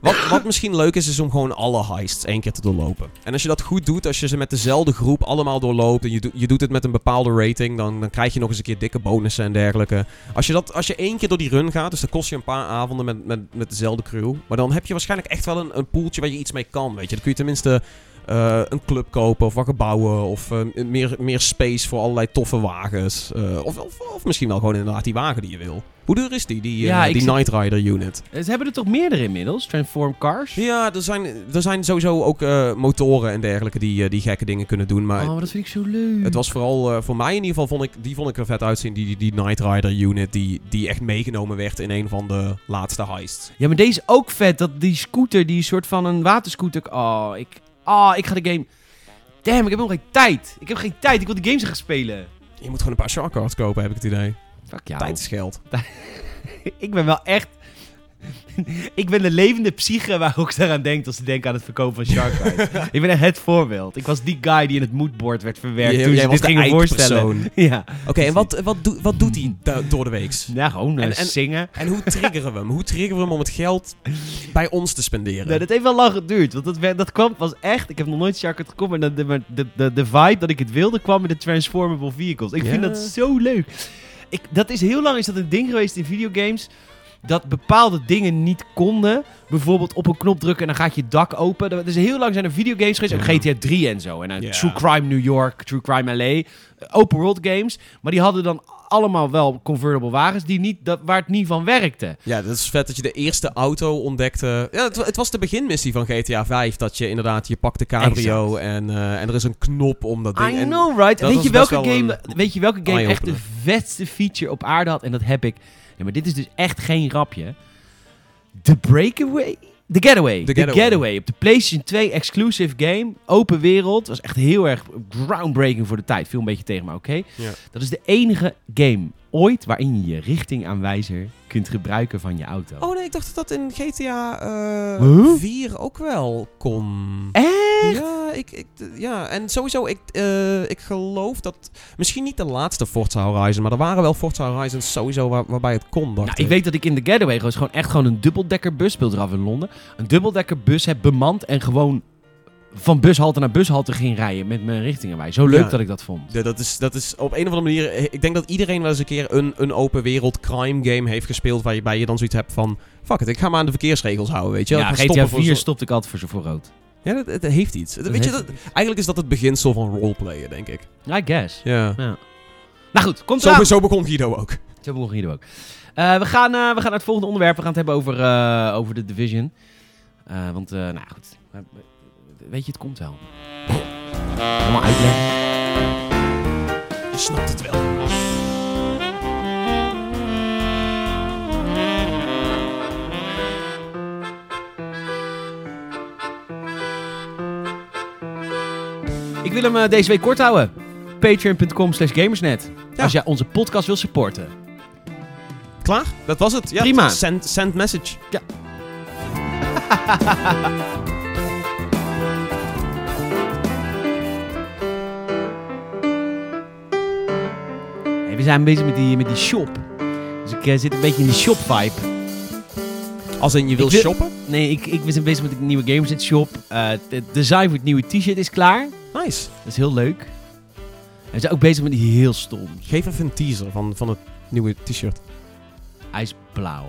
wat, wat misschien leuk is, is om gewoon alle heists één keer te doorlopen. En als je dat goed doet, als je ze met dezelfde groep allemaal doorloopt... en je, do, je doet het met een bepaalde rating, dan, dan krijg je nog eens een keer dikke bonussen en dergelijke. Als je, dat, als je één keer door die run gaat, dus dan kost je een paar avonden met, met, met dezelfde crew... maar dan heb je waarschijnlijk echt wel een, een poeltje waar je iets mee kan, weet je. Dan kun je tenminste uh, een club kopen of wat gebouwen... of uh, meer, meer space voor allerlei toffe wagens. Uh, of, of, of misschien wel gewoon inderdaad die wagen die je wil. Hoe duur is die, die, ja, uh, die Knight Rider unit? Ze hebben er toch meerdere inmiddels, Transform Cars? Ja, er zijn, er zijn sowieso ook uh, motoren en dergelijke die, uh, die gekke dingen kunnen doen. Maar oh, dat vind ik zo leuk. Het was vooral, uh, voor mij in ieder geval, vond ik, die vond ik er vet uitzien. Die, die, die Knight Rider unit die, die echt meegenomen werd in een van de laatste heists. Ja, maar deze is ook vet. Dat die scooter, die soort van een waterscooter... Oh, ik, oh, ik ga de game... Damn, ik heb nog geen tijd. Ik heb geen tijd. Ik wil de games gaan spelen. Je moet gewoon een paar shark cards kopen, heb ik het idee. Tijd is geld. Ik ben wel echt... ik ben de levende psyche waar Rockstar aan denkt als ze denken aan het verkopen van Shark Cards. Ik ben echt het voorbeeld. Ik was die guy die in het moodboard werd verwerkt ja, toen ze dit gingen voorstellen. Ja. Oké, okay, en wat, wat, do, wat doet hij do- door de weeks? Ja, gewoon en, en, zingen. En hoe triggeren we hem? Hoe triggeren we hem om het geld bij ons te spenderen? Nou, dat heeft wel lang geduurd, want dat, werd, dat kwam was echt... Ik heb nog nooit Shark Card gekomen, maar de, de, de, de, de vibe dat ik het wilde kwam met de transformable vehicles. Ik ja. vind dat zo leuk. Ik, dat is heel lang is dat een ding geweest in videogames, dat bepaalde dingen niet konden. Bijvoorbeeld op een knop drukken en dan gaat je dak open. Dat is heel lang zijn er videogames geweest, ook G T A drie en zo. En dan yeah. True Crime New York, True Crime L A, open world games. Maar die hadden dan allemaal wel convertible wagens die niet, dat, waar het niet van werkte. Ja, dat is vet dat je de eerste auto ontdekte. Ja, het, het was de beginmissie van G T A vijf, dat je inderdaad, je pakt de cabrio en, uh, en er is een knop om dat ding... I know, right? Weet je, welke game, een... weet je welke game echt de vetste feature op aarde had? En dat heb ik... Ja, maar dit is dus echt geen grapje. The Breakaway? The Getaway. The Getaway. The Getaway. Op de PlayStation twee exclusive game. Open wereld. Was echt heel erg groundbreaking voor de tijd. Viel een beetje tegen, maar oké. Okay. Ja. Dat is de enige game ooit waarin je je richtingaanwijzer kunt gebruiken van je auto. Oh nee, ik dacht dat dat in G T A uh, huh? vier ook wel kon. Echt? Ja, ik, ik, ja. en sowieso, ik, uh, ik geloof dat... Misschien niet de laatste Forza Horizon, maar er waren wel Forza Horizons sowieso waar, waarbij het kon. Nou, ik, ik weet dat ik in de Getaway was gewoon echt gewoon een dubbeldekkerbus, speelde eraf in Londen, een dubbeldekkerbus heb bemand en gewoon... van bushalte naar bushalte ging rijden met mijn richtingaanwijzer. Zo leuk ja. dat ik dat vond. Ja, dat, is, dat is op een of andere manier... Ik denk dat iedereen wel eens een keer een, een open wereld crime game heeft gespeeld... waarbij je dan zoiets hebt van... Fuck it, ik ga maar aan de verkeersregels houden, weet je. Ja, G T A vier zo... stopte ik altijd voor zo voor rood. Ja, dat, dat heeft iets. Dat dat weet heeft je, dat, iets. Eigenlijk is dat het beginsel van roleplayen, denk ik. I guess. Ja. ja. Nou goed, komt zo, zo begon Guido ook. Zo begon Guido ook. Uh, we, gaan, uh, we gaan naar het volgende onderwerp. We gaan het hebben over, uh, over The Division. Uh, want, uh, nou goed... Weet je, het komt wel. Allemaal uitleggen. Je snapt het wel. Ik wil hem uh, deze week kort houden. Patreon.com slash gamersnet. Ja. Als jij onze podcast wil supporten. Klaar? Dat was het. Ja, prima. Send, send message. Ja. We zijn bezig met die, met die shop. Dus ik uh, zit een beetje in die shop-vibe. Als in je wil wil... shoppen? Nee, ik, ik ben bezig met de nieuwe games in de shop. Uh, de design voor het nieuwe t-shirt is klaar. Nice. Dat is heel leuk. En we zijn ook bezig met die heel stom. Geef even een teaser van, van het nieuwe t-shirt. Hij is blauw.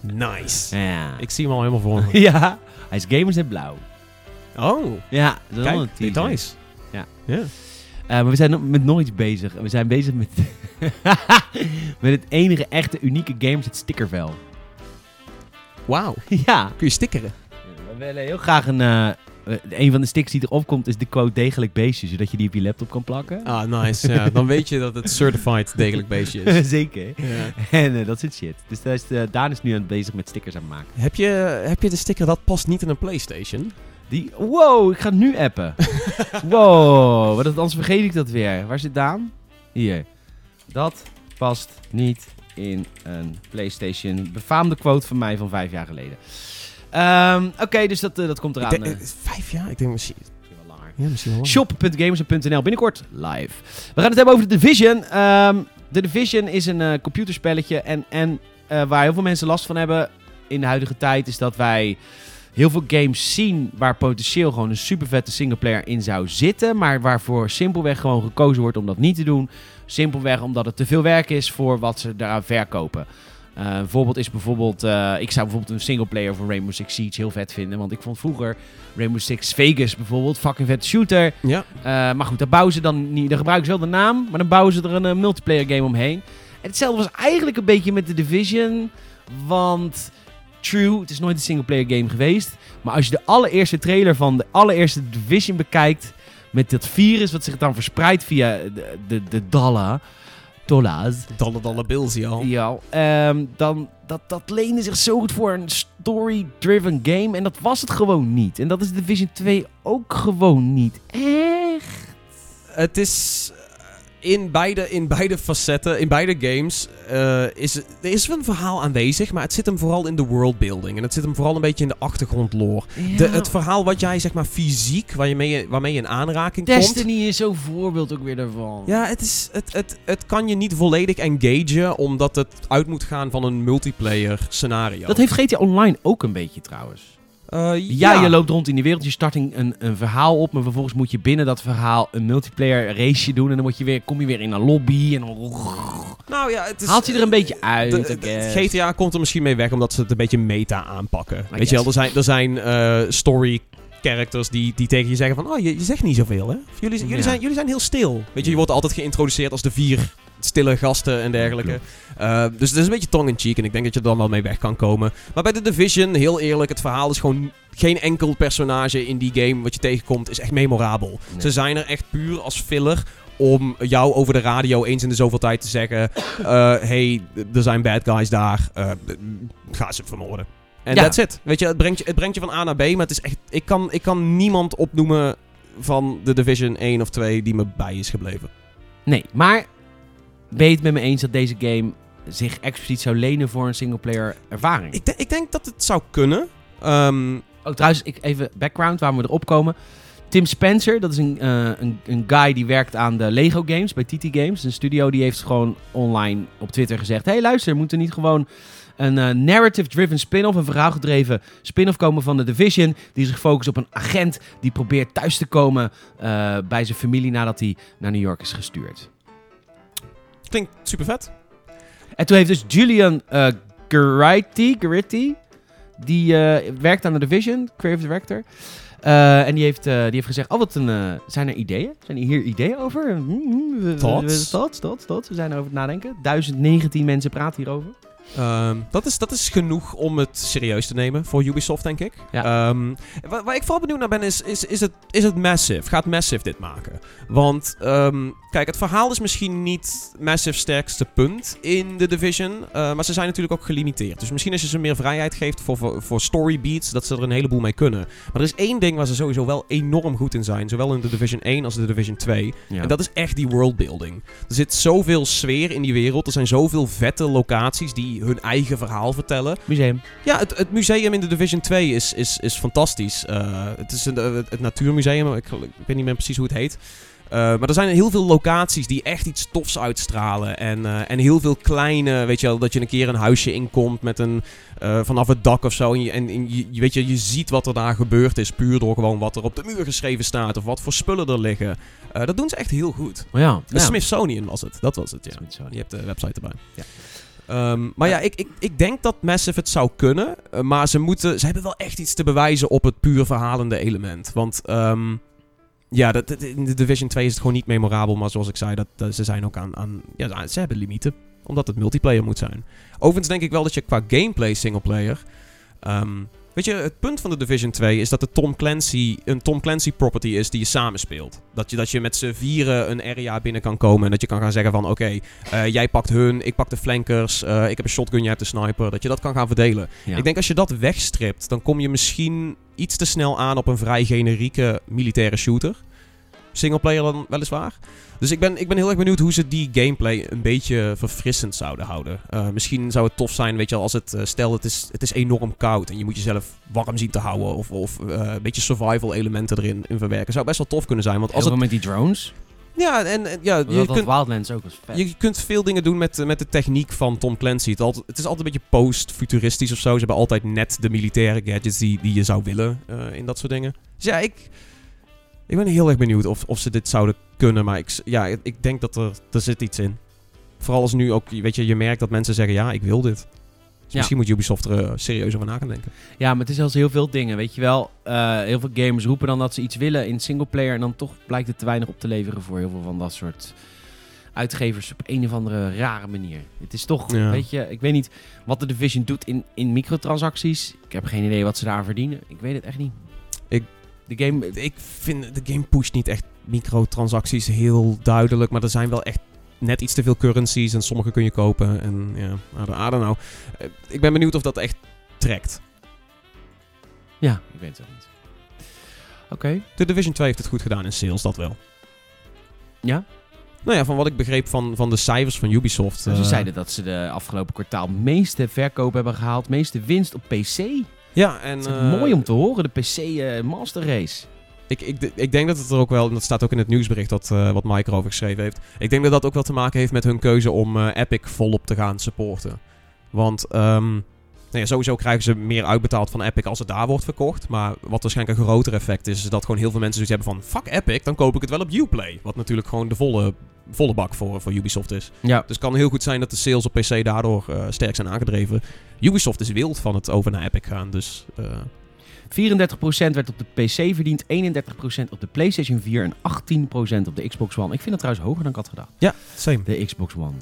Nice. Ja. Ik zie hem al helemaal voor me. Ja. Hij is gamers in blauw. Oh. Ja. Dat kijk, een details. Ja. Ja. Uh, maar we zijn met nog iets bezig. We zijn bezig met... met het enige echte unieke games, het stickervel. Wauw. Ja. Kun je stickeren? We willen heel graag een... Uh, een van de stickers die erop komt is de quote degelijk beestje. Zodat je die op je laptop kan plakken. Ah, nice. Ja. Dan weet je dat het certified degelijk beestje is. Zeker. Ja. En uh, dat zit shit. Dus daar is, uh, Daan is nu aan bezig met stickers aan het maken. Heb je, heb je de sticker dat past niet in een PlayStation? Die, wow, ik ga het nu appen. Wow, wat, anders vergeet ik dat weer. Waar zit Daan? Hier. Dat past niet in een PlayStation. Befaamde quote van mij van vijf jaar geleden. Um, Oké, okay, dus dat, uh, dat komt eraan. Ik denk, uh, vijf jaar? Ik denk misschien, misschien wel langer. Ja, misschien wel langer. shop punt gamers punt n l binnenkort live. We gaan het hebben over The Division. De um, Division is een uh, computerspelletje. En, en uh, waar heel veel mensen last van hebben in de huidige tijd is dat wij heel veel games zien waar potentieel gewoon een super vette singleplayer in zou zitten. Maar waarvoor simpelweg gewoon gekozen wordt om dat niet te doen. Simpelweg omdat het te veel werk is voor wat ze daaraan verkopen. Uh, een voorbeeld is bijvoorbeeld... Uh, ik zou bijvoorbeeld een singleplayer van Rainbow Six Siege heel vet vinden. Want ik vond vroeger Rainbow Six Vegas bijvoorbeeld fucking vet shooter. Ja. Uh, maar goed, daar bouwen ze dan niet. Dan gebruiken ze wel de naam, maar dan bouwen ze er een uh, multiplayer game omheen. En hetzelfde was eigenlijk een beetje met The Division. Want... True, het is nooit een singleplayer game geweest. Maar als je de allereerste trailer van de allereerste Division bekijkt... met dat virus wat zich dan verspreidt via de, de, de dollar... dollars. Dollar, dollar bills, ja. Ja, um, dan, dat, dat leende zich zo goed voor een story-driven game. En dat was het gewoon niet. En dat is Division twee ook gewoon niet. Echt. Het is... In beide, in beide facetten, in beide games, uh, is, er is wel een verhaal aanwezig, maar het zit hem vooral in de worldbuilding. En het zit hem vooral een beetje in de achtergrondlore. Ja. De, het verhaal wat jij, zeg maar, fysiek, waar je mee, waarmee je in aanraking Destiny komt. Destiny is zo'n voorbeeld ook weer daarvan. Ja, het, is, het, het, het kan je niet volledig engagen, omdat het uit moet gaan van een multiplayer scenario. Dat heeft G T A Online ook een beetje trouwens. Uh, ja. ja, je loopt rond in die wereld, je start een, een verhaal op, maar vervolgens moet je binnen dat verhaal een multiplayer raceje doen en dan word je weer, kom je weer in een lobby en dan... Nou ja, het is, haalt hij er een uh, beetje uit, de, de, de, G T A komt er misschien mee weg omdat ze het een beetje meta aanpakken. I Weet guess. je wel, er zijn, er zijn uh, story characters die, die tegen je zeggen van, oh, je, je zegt niet zoveel, hè? Jullie, jullie, ja. zijn, jullie zijn heel stil. Weet je, ja. je wordt altijd geïntroduceerd als de vier... stille gasten en dergelijke. Uh, dus het is een beetje tongue-in-cheek en ik denk dat je er dan wel mee weg kan komen. Maar bij The Division, heel eerlijk, het verhaal is gewoon... Geen enkel personage in die game wat je tegenkomt is echt memorabel. Nee. Ze zijn er echt puur als filler om jou over de radio eens in de zoveel tijd te zeggen... Uh, hey, er zijn bad guys daar. Uh, ga ze vermoorden. En ja. that's it. Weet je, het brengt je, het brengt je van A naar B, maar het is echt... Ik kan, ik kan niemand opnoemen van The Division één of twee die me bij is gebleven. Nee, maar... Ben je het met me eens dat deze game zich expliciet zou lenen voor een singleplayer ervaring? Ik, de- ik denk dat het zou kunnen. Um... Oh, trouwens, ik, even background waar we erop komen. Tim Spencer, dat is een, uh, een, een guy die werkt aan de Lego games, bij T T Games. Een studio die heeft gewoon online op Twitter gezegd... Hey, luister, moet er niet gewoon een uh, narrative-driven spin-off... een verhaalgedreven spin-off komen van The Division... die zich focust op een agent die probeert thuis te komen... Uh, bij zijn familie nadat hij naar New York is gestuurd. Klinkt super vet. En toen heeft dus Julian uh, Garrity, Garrity, die uh, werkt aan The Division, creative director. Uh, en die heeft, uh, die heeft gezegd, oh, wat een, uh, zijn er ideeën? Zijn er hier ideeën over? Mm-hmm. Thoughts? Thoughts, thoughts, thoughts. We zijn erover te nadenken. duizend negentien mensen praten hierover. Um, dat, is, dat is genoeg om het serieus te nemen voor Ubisoft, denk ik. Ja. Um, waar, waar ik vooral benieuwd naar ben, is, is, is, het, is het Massive? Gaat Massive dit maken? Want, um, kijk, het verhaal is misschien niet Massive sterkste punt in The Division. Uh, maar ze zijn natuurlijk ook gelimiteerd. Dus misschien als je ze meer vrijheid geeft voor, voor, voor story beats, dat ze er een heleboel mee kunnen. Maar er is één ding waar ze sowieso wel enorm goed in zijn. Zowel in The Division één als The Division twee. Ja. En dat is echt die worldbuilding. Er zit zoveel sfeer in die wereld. Er zijn zoveel vette locaties die hun eigen verhaal vertellen. Museum. Ja, het, het museum in The Division twee is, is, is fantastisch. Uh, het is een, het, het natuurmuseum, ik, ik weet niet meer precies hoe het heet. Uh, maar er zijn heel veel locaties die echt iets tofs uitstralen. En, uh, en heel veel kleine, weet je wel, dat je een keer een huisje inkomt met een, uh, vanaf het dak of zo. En, je, en, en je, weet je, je ziet wat er daar gebeurd is, puur door gewoon wat er op de muur geschreven staat. Of wat voor spullen er liggen. Uh, dat doen ze echt heel goed. Oh ja, ja. Smithsonian was het, dat was het, ja. Smithsonian. Je hebt de website erbij. Ja. Um, maar ja, ja ik, ik, ik denk dat Massive het zou kunnen. Maar ze moeten, ze hebben wel echt iets te bewijzen op het puur verhalende element. Want um, ja, dat, in de Division twee is het gewoon niet memorabel. Maar zoals ik zei, dat, dat ze zijn ook aan, aan... Ja, ze hebben limieten. Omdat het multiplayer moet zijn. Overigens denk ik wel dat je qua gameplay singleplayer... Um, weet je, het punt van de Division twee is dat het Tom Clancy, een Tom Clancy property is die je samenspeelt. Dat je, dat je met z'n vieren een area binnen kan komen en dat je kan gaan zeggen van oké, okay, uh, jij pakt hun, ik pak de flankers, uh, ik heb een shotgun, jij hebt een sniper. Dat je dat kan gaan verdelen. Ja. Ik denk als je dat wegstript, dan kom je misschien iets te snel aan op een vrij generieke militaire shooter. Singleplayer dan weliswaar. Dus ik ben, ik ben heel erg benieuwd hoe ze die gameplay een beetje verfrissend zouden houden. Uh, misschien zou het tof zijn, weet je wel, als het... Uh, stel, het is, het is enorm koud en je moet jezelf warm zien te houden. Of, of uh, een beetje survival elementen erin in verwerken. Zou best wel tof kunnen zijn. Want als het... met die drones? Ja, en... en ja, je kunt, Wildlands ook was vet. Je kunt veel dingen doen met, met de techniek van Tom Clancy. Het, altijd, het is altijd een beetje post-futuristisch of zo. Ze hebben altijd net de militaire gadgets die, die je zou willen uh, in dat soort dingen. Dus ja, ik... Ik ben heel erg benieuwd of, of ze dit zouden kunnen, maar ik, ja, ik denk dat er, er zit iets in. Vooral als nu ook, weet je, je merkt dat mensen zeggen, ja, ik wil dit. Dus ja. Misschien moet Ubisoft er uh, serieus over na gaan denken. Ja, maar het is als heel veel dingen, weet je wel. Uh, heel veel gamers roepen dan dat ze iets willen in singleplayer en dan toch blijkt het te weinig op te leveren voor heel veel van dat soort uitgevers op een of andere rare manier. Het is toch, ja. Weet je, ik weet niet wat de Division doet in, in microtransacties. Ik heb geen idee wat ze daar verdienen. Ik weet het echt niet. Ik... De game, ik vind de game pusht niet echt microtransacties heel duidelijk. Maar er zijn wel echt net iets te veel currencies. En sommige kun je kopen. En ja, I don't know. Ik ben benieuwd of dat echt trekt. Ja, ik weet het niet. Oké. Okay. De Division twee heeft het goed gedaan in sales, dat wel. Ja? Nou ja, van wat ik begreep van, van de cijfers van Ubisoft. Ze dus uh, zeiden dat ze de afgelopen kwartaal meeste verkoop hebben gehaald. Meeste winst op P C. Ja, en... Het is uh, mooi om te horen, de P C uh, Master Race. Ik, ik, ik denk dat het er ook wel... En dat staat ook in het nieuwsbericht dat, uh, wat Mike erover geschreven heeft. Ik denk dat dat ook wel te maken heeft met hun keuze om uh, Epic volop te gaan supporten. Want um, nou ja, sowieso krijgen ze meer uitbetaald van Epic als het daar wordt verkocht. Maar wat waarschijnlijk een groter effect is, is dat gewoon heel veel mensen zoiets hebben van... Fuck Epic, dan koop ik het wel op Uplay. Wat natuurlijk gewoon de volle, volle bak voor, voor Ubisoft is. Ja. Dus het kan heel goed zijn dat de sales op P C daardoor uh, sterk zijn aangedreven. Ubisoft is wild van het over naar Epic gaan, dus... Uh... vierendertig procent werd op de P C verdiend, eenendertig procent op de PlayStation vier en achttien procent op de Xbox One. Ik vind dat trouwens hoger dan ik had gedacht. Ja, same. De Xbox One.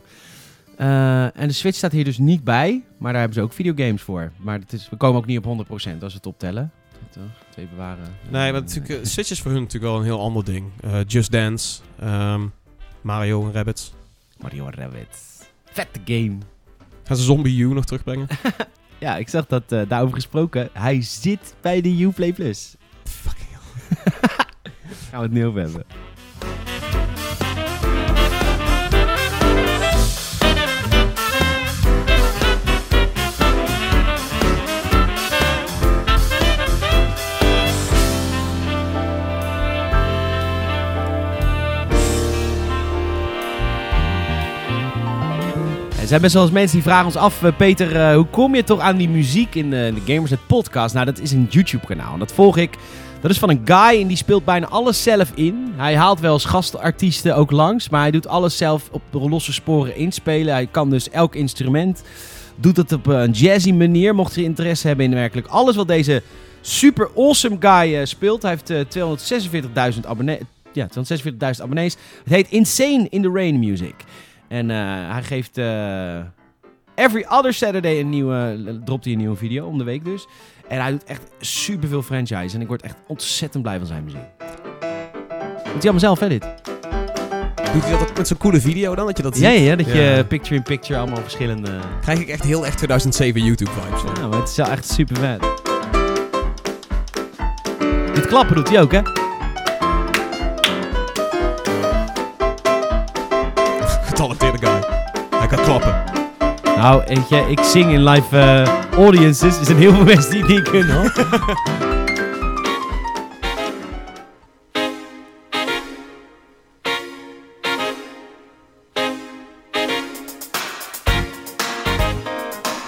Uh, en de Switch staat hier dus niet bij, maar daar hebben ze ook videogames voor. Maar het is, we komen ook niet op honderd procent als we het optellen. Toch? Twee bewaren. Nee, maar natuurlijk, uh, Switch is voor hun natuurlijk wel een heel ander ding. Uh, Just Dance, um, Mario en Rabbids. Mario en Rabbids. Vette game. Gaan ze Zombie U nog terugbrengen? Ja, ik zag dat uh, daarover gesproken. Hij zit bij de Uplay Plus. Fucking hell. Gaan we het nu over hebben. Er zijn best wel eens mensen die vragen ons af, Peter, uh, hoe kom je toch aan die muziek in de, de Gamersnet podcast? Nou, dat is een YouTube-kanaal en dat volg ik. Dat is van een guy en die speelt bijna alles zelf in. Hij haalt wel eens gastartiesten ook langs, maar hij doet alles zelf op de losse sporen inspelen. Hij kan dus elk instrument, doet het op een jazzy manier, mocht je interesse hebben in werkelijk alles wat deze super awesome guy uh, speelt. Hij heeft uh, tweehonderdzesenveertigduizend abonnees. Ja, tweehonderdzesenveertigduizend abonnees. Het heet Insane in the Rain Music. En uh, hij geeft uh, every other Saturday een nieuwe, uh, dropt hij een nieuwe video om de week dus. En hij doet echt superveel franchise en ik word echt ontzettend blij van zijn muziek. Doet hij allemaal zelf, hè, dit? Doet hij dat met zo'n coole video dan, dat je dat ziet? Ja, ja, dat ja. je picture-in-picture allemaal verschillende... Krijg ik echt heel echt tweeduizend zeven YouTube-vibes. Hè? Ja, maar het is wel echt super vet. Dit klappen doet hij ook, hè? Talenteerde guy. Hij kan klappen. Nou, weet je, ik zing in live uh, audiences. Er zijn heel veel mensen die het niet kunnen, hoor.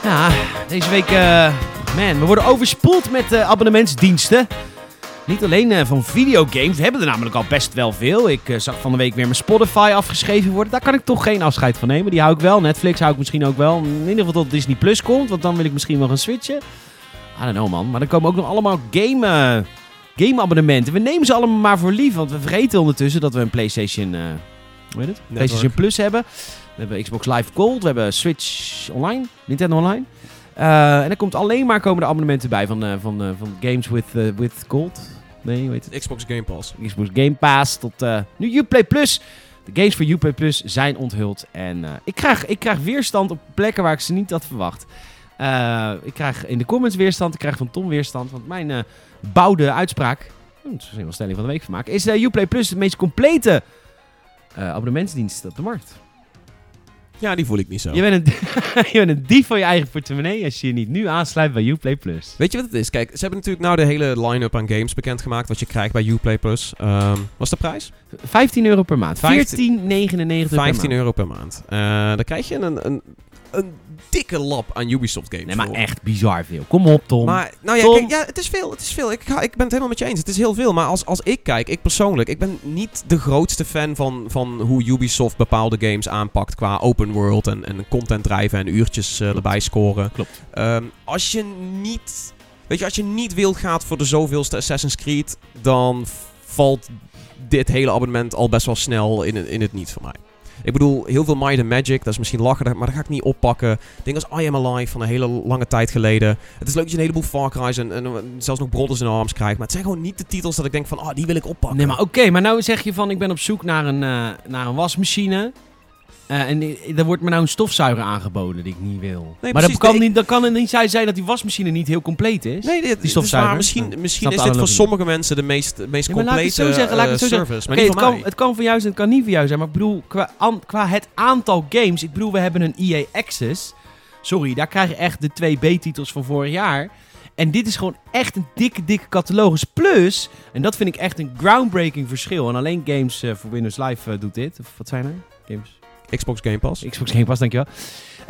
Ja, deze week, uh, man, we worden overspoeld met uh, abonnementsdiensten. Niet alleen uh, van videogames, we hebben er namelijk al best wel veel. Ik uh, zag van de week weer mijn Spotify afgeschreven worden. Daar kan ik toch geen afscheid van nemen, die hou ik wel. Netflix hou ik misschien ook wel. In ieder geval tot Disney Plus komt, want dan wil ik misschien wel gaan switchen. I don't know, man, maar er komen ook nog allemaal game, uh, game abonnementen. We nemen ze allemaal maar voor lief, want we vergeten ondertussen dat we een PlayStation... Uh, Hoe heet het? PlayStation Plus hebben. We hebben Xbox Live Gold. We hebben Switch Online. Nintendo Online. Uh, en er komt alleen maar komen de abonnementen bij van, uh, van, uh, van Games with, uh, with Gold. Nee, hoe heet het? Xbox Game Pass. Xbox Game Pass tot uh, nu Uplay Plus. De games voor Uplay Plus zijn onthuld. En uh, ik, krijg, ik krijg weerstand op plekken waar ik ze niet had verwacht. Uh, ik krijg in de comments weerstand. Ik krijg van Tom weerstand. Want mijn uh, bouwde uitspraak... Oh, dat is een stelling van de week van maken. Is uh, Uplay Plus de meest complete... Uh, abonnementsdienst op de markt. Ja, die voel ik niet zo. Je bent, een, je bent een dief van je eigen portemonnee als je je niet nu aansluit bij Uplay Plus. Weet je wat het is? Kijk, ze hebben natuurlijk nou de hele line-up aan games bekendgemaakt wat je krijgt bij Uplay Plus. Um, wat is de prijs? vijftien euro per maand. veertien negenennegentig vijftien euro per maand. Uh, dan krijg je een, een, een dikke lap aan Ubisoft games. Nee, maar voor. Echt bizar veel. Kom op, Tom. Maar, nou ja, Tom. Kijk, ja, het is veel. Het is veel. Ik, ga, ik ben het helemaal met je eens. Het is heel veel. Maar als, als ik kijk, ik persoonlijk, ik ben niet de grootste fan van, van hoe Ubisoft bepaalde games aanpakt qua open world en, en content drijven en uurtjes uh, erbij scoren. Klopt. Um, als je niet, weet je, als je niet wild gaat voor de zoveelste Assassin's Creed, dan valt dit hele abonnement al best wel snel in, in het niet voor mij. Ik bedoel, heel veel Might and Magic, dat is misschien lachen, maar dat ga ik niet oppakken. Dingen als I Am Alive van een hele lange tijd geleden. Het is leuk dat je een heleboel Far Cry's en, en zelfs nog Brothers in Arms krijgt. Maar het zijn gewoon niet de titels dat ik denk van, ah, oh, die wil ik oppakken. Nee, maar oké, okay, maar nou zeg je van, ik ben op zoek naar een, uh, naar een wasmachine. Uh, en er wordt me nou een stofzuiger aangeboden die ik niet wil. Nee, maar precies, dat kan, nee, niet, dat kan niet zijn dat die wasmachine niet heel compleet is. Nee, dit, die stofzuiger. Maar misschien, ja, misschien is dit voor sommige mensen de meest, de meest ja, complete uh, service. Zeggen. Maar okay, niet het, kan, het kan voor jou zijn, het kan niet voor jou zijn. Maar ik bedoel, qua, an, qua het aantal games. Ik bedoel, we hebben een E A Access. Sorry, daar krijg je echt de twee B-titels van vorig jaar. En dit is gewoon echt een dikke, dikke catalogus. Plus, en dat vind ik echt een groundbreaking verschil. En alleen Games uh, voor Windows Live uh, doet dit. Of wat zijn er? Games... Xbox Game Pass. Xbox Game Pass, dankjewel.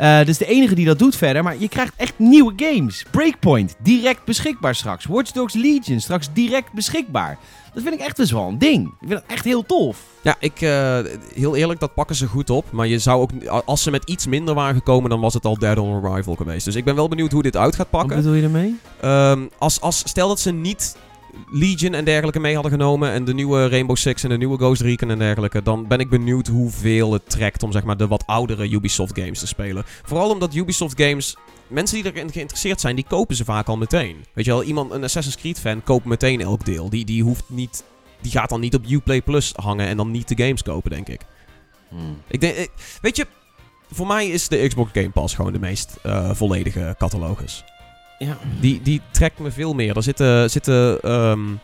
Uh, dat is de enige die dat doet verder. Maar je krijgt echt nieuwe games. Breakpoint, direct beschikbaar straks. Watch Dogs Legion, straks direct beschikbaar. Dat vind ik echt best wel een ding. Ik vind dat echt heel tof. Ja, ik, uh, heel eerlijk, dat pakken ze goed op. Maar je zou ook, als ze met iets minder waren gekomen, dan was het al Dead on Arrival geweest. Dus ik ben wel benieuwd hoe dit uit gaat pakken. Wat bedoel je ermee? Um, als, als, stel dat ze niet... Legion en dergelijke mee hadden genomen en de nieuwe Rainbow Six en de nieuwe Ghost Recon en dergelijke, dan ben ik benieuwd hoeveel het trekt om zeg maar de wat oudere Ubisoft games te spelen. Vooral omdat Ubisoft games, mensen die erin geïnteresseerd zijn, die kopen ze vaak al meteen. Weet je wel, iemand, een Assassin's Creed fan koopt meteen elk deel. Die, die, hoeft niet, die gaat dan niet op Uplay Plus hangen en dan niet de games kopen, denk ik. Hmm. Ik denk, weet je, voor mij is de Xbox Game Pass gewoon de meest uh, volledige catalogus. Ja. Die, die trekt me veel meer. Daar zitten... zitten um,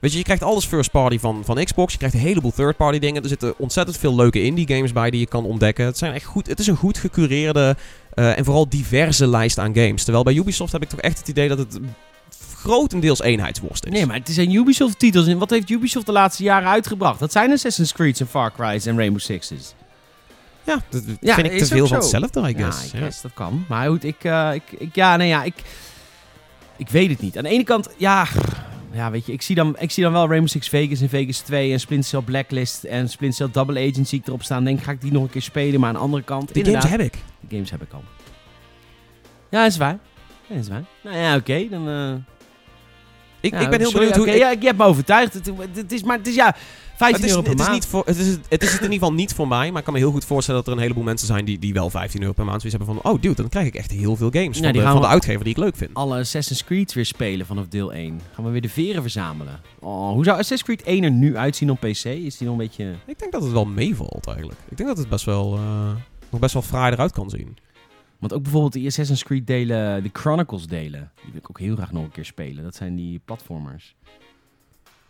weet je, je krijgt alles first party van, van Xbox. Je krijgt een heleboel third party dingen. Er zitten ontzettend veel leuke indie games bij die je kan ontdekken. Het, zijn echt goed, het is een goed gecureerde uh, en vooral diverse lijst aan games. Terwijl bij Ubisoft heb ik toch echt het idee dat het grotendeels eenheidsworst is. Nee, maar het zijn Ubisoft titels. En wat heeft Ubisoft de laatste jaren uitgebracht? Dat zijn Assassin's Creed's en Far Cry's en Rainbow Six's. Ja, dat ja, vind ik te veel van hetzelfde, I guess. Ja, I guess, ja. Dat kan. Maar goed, ik, uh, ik, ik... Ja, nee, ja, ik... Ik weet het niet. Aan de ene kant, ja... Ja, weet je, ik zie dan, ik zie dan wel Rainbow Six Vegas en Vegas twee en Splinter Cell Blacklist en Splinter Cell Double Agent zie ik erop staan. Denk, ga ik die nog een keer spelen? Maar aan de andere kant... Die games heb ik. Die games heb ik al. Ja, dat is waar. Ja, dat is waar. Nou ja, oké, okay, dan... Uh... Ik, ja, ik ben heel sorry, benieuwd hoe... Okay, ik... ja, je hebt me overtuigd. Het, het is maar... Het is, ja... vijftien euro per maand. Het is het in ieder geval niet voor mij, maar ik kan me heel goed voorstellen dat er een heleboel mensen zijn die, die wel vijftien euro per maand zoiets hebben van, oh dude, dan krijg ik echt heel veel games ja, van, de, van de uitgever die ik leuk vind. Alle Assassin's Creed weer spelen vanaf deel één. Gaan we weer de veren verzamelen. Oh, hoe zou Assassin's Creed één er nu uitzien op P C? Is die nog een beetje... Ik denk dat het wel meevalt eigenlijk. Ik denk dat het best wel, uh, nog best wel fraai eruit kan zien. Want ook bijvoorbeeld de Assassin's Creed delen, de Chronicles delen, die wil ik ook heel graag nog een keer spelen. Dat zijn die platformers.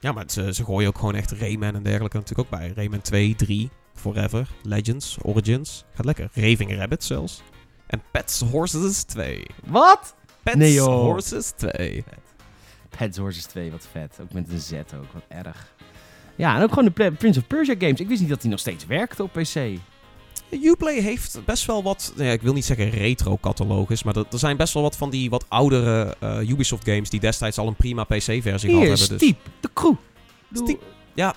Ja, maar ze, ze gooien ook gewoon echt Rayman en dergelijke natuurlijk ook bij. Rayman twee, drie, Forever, Legends, Origins. Gaat lekker. Raving Rabbit zelfs. En Pets Horses twee. Wat? Pets nee, Horses twee. Pets Horses twee, wat vet. Ook met een Z ook, wat erg. Ja, en ook gewoon de Prince of Persia games. Ik wist niet dat die nog steeds werkte op P C. Uplay heeft best wel wat, nou ja, ik wil niet zeggen retro-catalogus, maar er, er zijn best wel wat van die wat oudere uh, Ubisoft-games die destijds al een prima P C-versie gehad hebben. Dus. Steep, de crew. Steep. Ja,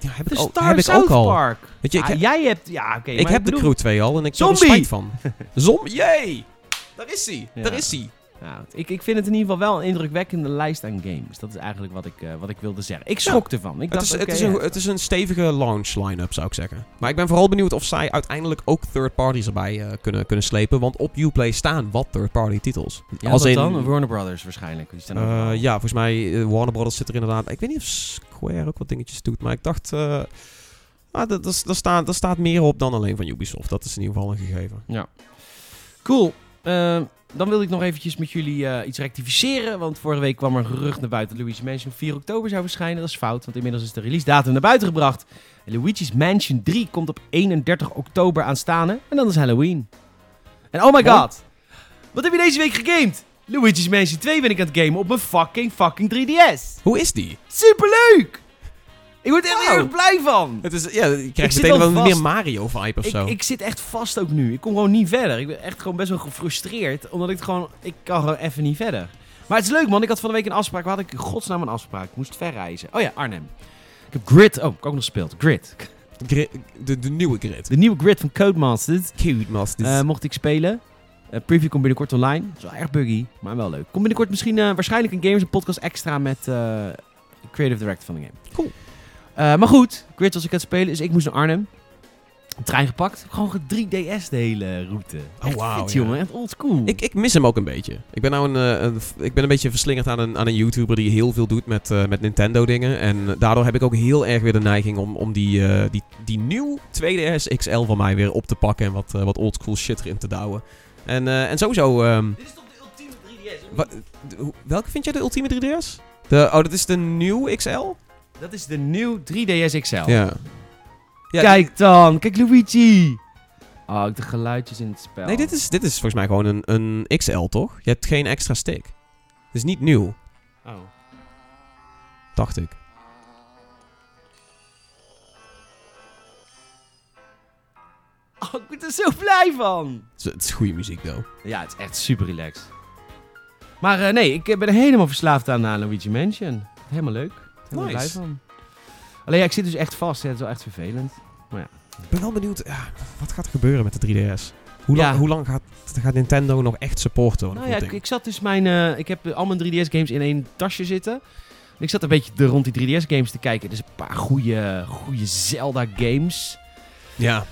ja, heb ik, al, heb ik ook al. Park. Weet je, ik ah, heb, jij hebt... Ja, oké. Okay, ik heb ik bedoel... de Crew twee al en ik heb er spijt van. Zombie! Yay! Daar is hij! Ja. Daar is hij! Nou, ik, ik vind het in ieder geval wel een indrukwekkende lijst aan games. Dat is eigenlijk wat ik, uh, wat ik wilde zeggen. Ik schrok ja. ervan. Ik dacht, het, is, okay, het, is een, het is een stevige launch line-up, zou ik zeggen. Maar ik ben vooral benieuwd of zij uiteindelijk ook third parties erbij uh, kunnen, kunnen slepen. Want op Uplay staan wat third-party titels. Ja, als dat in, dan? Warner Brothers waarschijnlijk. Die staan uh, ja, volgens mij uh, Warner Brothers zit er inderdaad... Ik weet niet of Square ook wat dingetjes doet, maar ik dacht... Uh, ah, dat, dat, dat staat, dat staat meer op dan alleen van Ubisoft. Dat is in ieder geval een gegeven. Ja. Cool. Uh, dan wil ik nog eventjes met jullie uh, iets rectificeren. Want vorige week kwam er een gerucht naar buiten dat Luigi's Mansion vier oktober zou verschijnen. Dat is fout, want inmiddels is de release datum naar buiten gebracht. En Luigi's Mansion drie komt op eenendertig oktober aanstaande. En dan is Halloween. En oh my god. What? Wat heb je deze week gegamed? Luigi's Mansion twee ben ik aan het gamen op mijn fucking fucking drie D S. Hoe is die? Superleuk! Ik word er echt wow. heel erg blij van. Het is, ja, je krijgt meteen wel meer Mario-vibe of zo. Ik, ik zit echt vast ook nu. Ik kom gewoon niet verder. Ik ben echt gewoon best wel gefrustreerd. Omdat ik het gewoon... Ik kan gewoon even niet verder. Maar het is leuk, man. Ik had van de week een afspraak. Waar had ik in godsnaam een afspraak? Ik moest verreizen. Oh ja, Arnhem. Ik heb Grid... Oh, ik heb ook nog gespeeld. Grid. Grid de, de nieuwe Grid. De nieuwe Grid van Codemasters. Codemasters. Uh, mocht ik spelen. Uh, preview komt binnenkort online. Dat is wel erg buggy, maar wel leuk. Komt binnenkort misschien... Uh, waarschijnlijk een Gamers en Podcast extra met... Uh, creative director van de game. Cool. Uh, maar goed, Grid was ik aan het spelen, dus ik moest naar Arnhem. Een trein gepakt. Gewoon drie D S de hele route. Echt oh, wow, fit, jongen. Ja. Echt oldschool. Ik, ik mis hem ook een beetje. Ik ben nou een, een, ik ben een beetje verslingerd aan een, aan een YouTuber die heel veel doet met, uh, met Nintendo dingen. En daardoor heb ik ook heel erg weer de neiging om, om die, uh, die, die nieuw twee D S X L van mij weer op te pakken. En wat, uh, wat oldschool shit erin te douwen. En, uh, en sowieso... Um, Dit is toch de ultieme drie D S? Wa- d- welke vind jij de ultieme drie D S? De, oh, dat is de nieuw X L? Dat is de nieuw drie D S X L. Ja. Ja, kijk dan. Kijk Luigi. Oh, de geluidjes in het spel. Nee, dit is, dit is volgens mij gewoon een, een X L, toch? Je hebt geen extra stick. Het is niet nieuw. Oh. Dacht ik. Oh, ik ben er zo blij van. Het is, het is goede muziek, though. Ja, het is echt super relaxed. Maar uh, nee, ik ben helemaal verslaafd aan uh, Luigi Mansion. Helemaal leuk. Nice. Van. Alleen ja, ik zit dus echt vast. Hè. Het is wel echt vervelend. Maar ja. Ik ben wel benieuwd. Ja, wat gaat er gebeuren met de drie D S? Hoe lang, ja. hoe lang gaat, gaat Nintendo nog echt supporten? Nou ja, ik, ik zat dus mijn... Uh, ik heb al mijn drie D S games in één tasje zitten. En ik zat een beetje de, rond die drie D S games te kijken. Er zijn een paar goede, goede Zelda-games. Ja.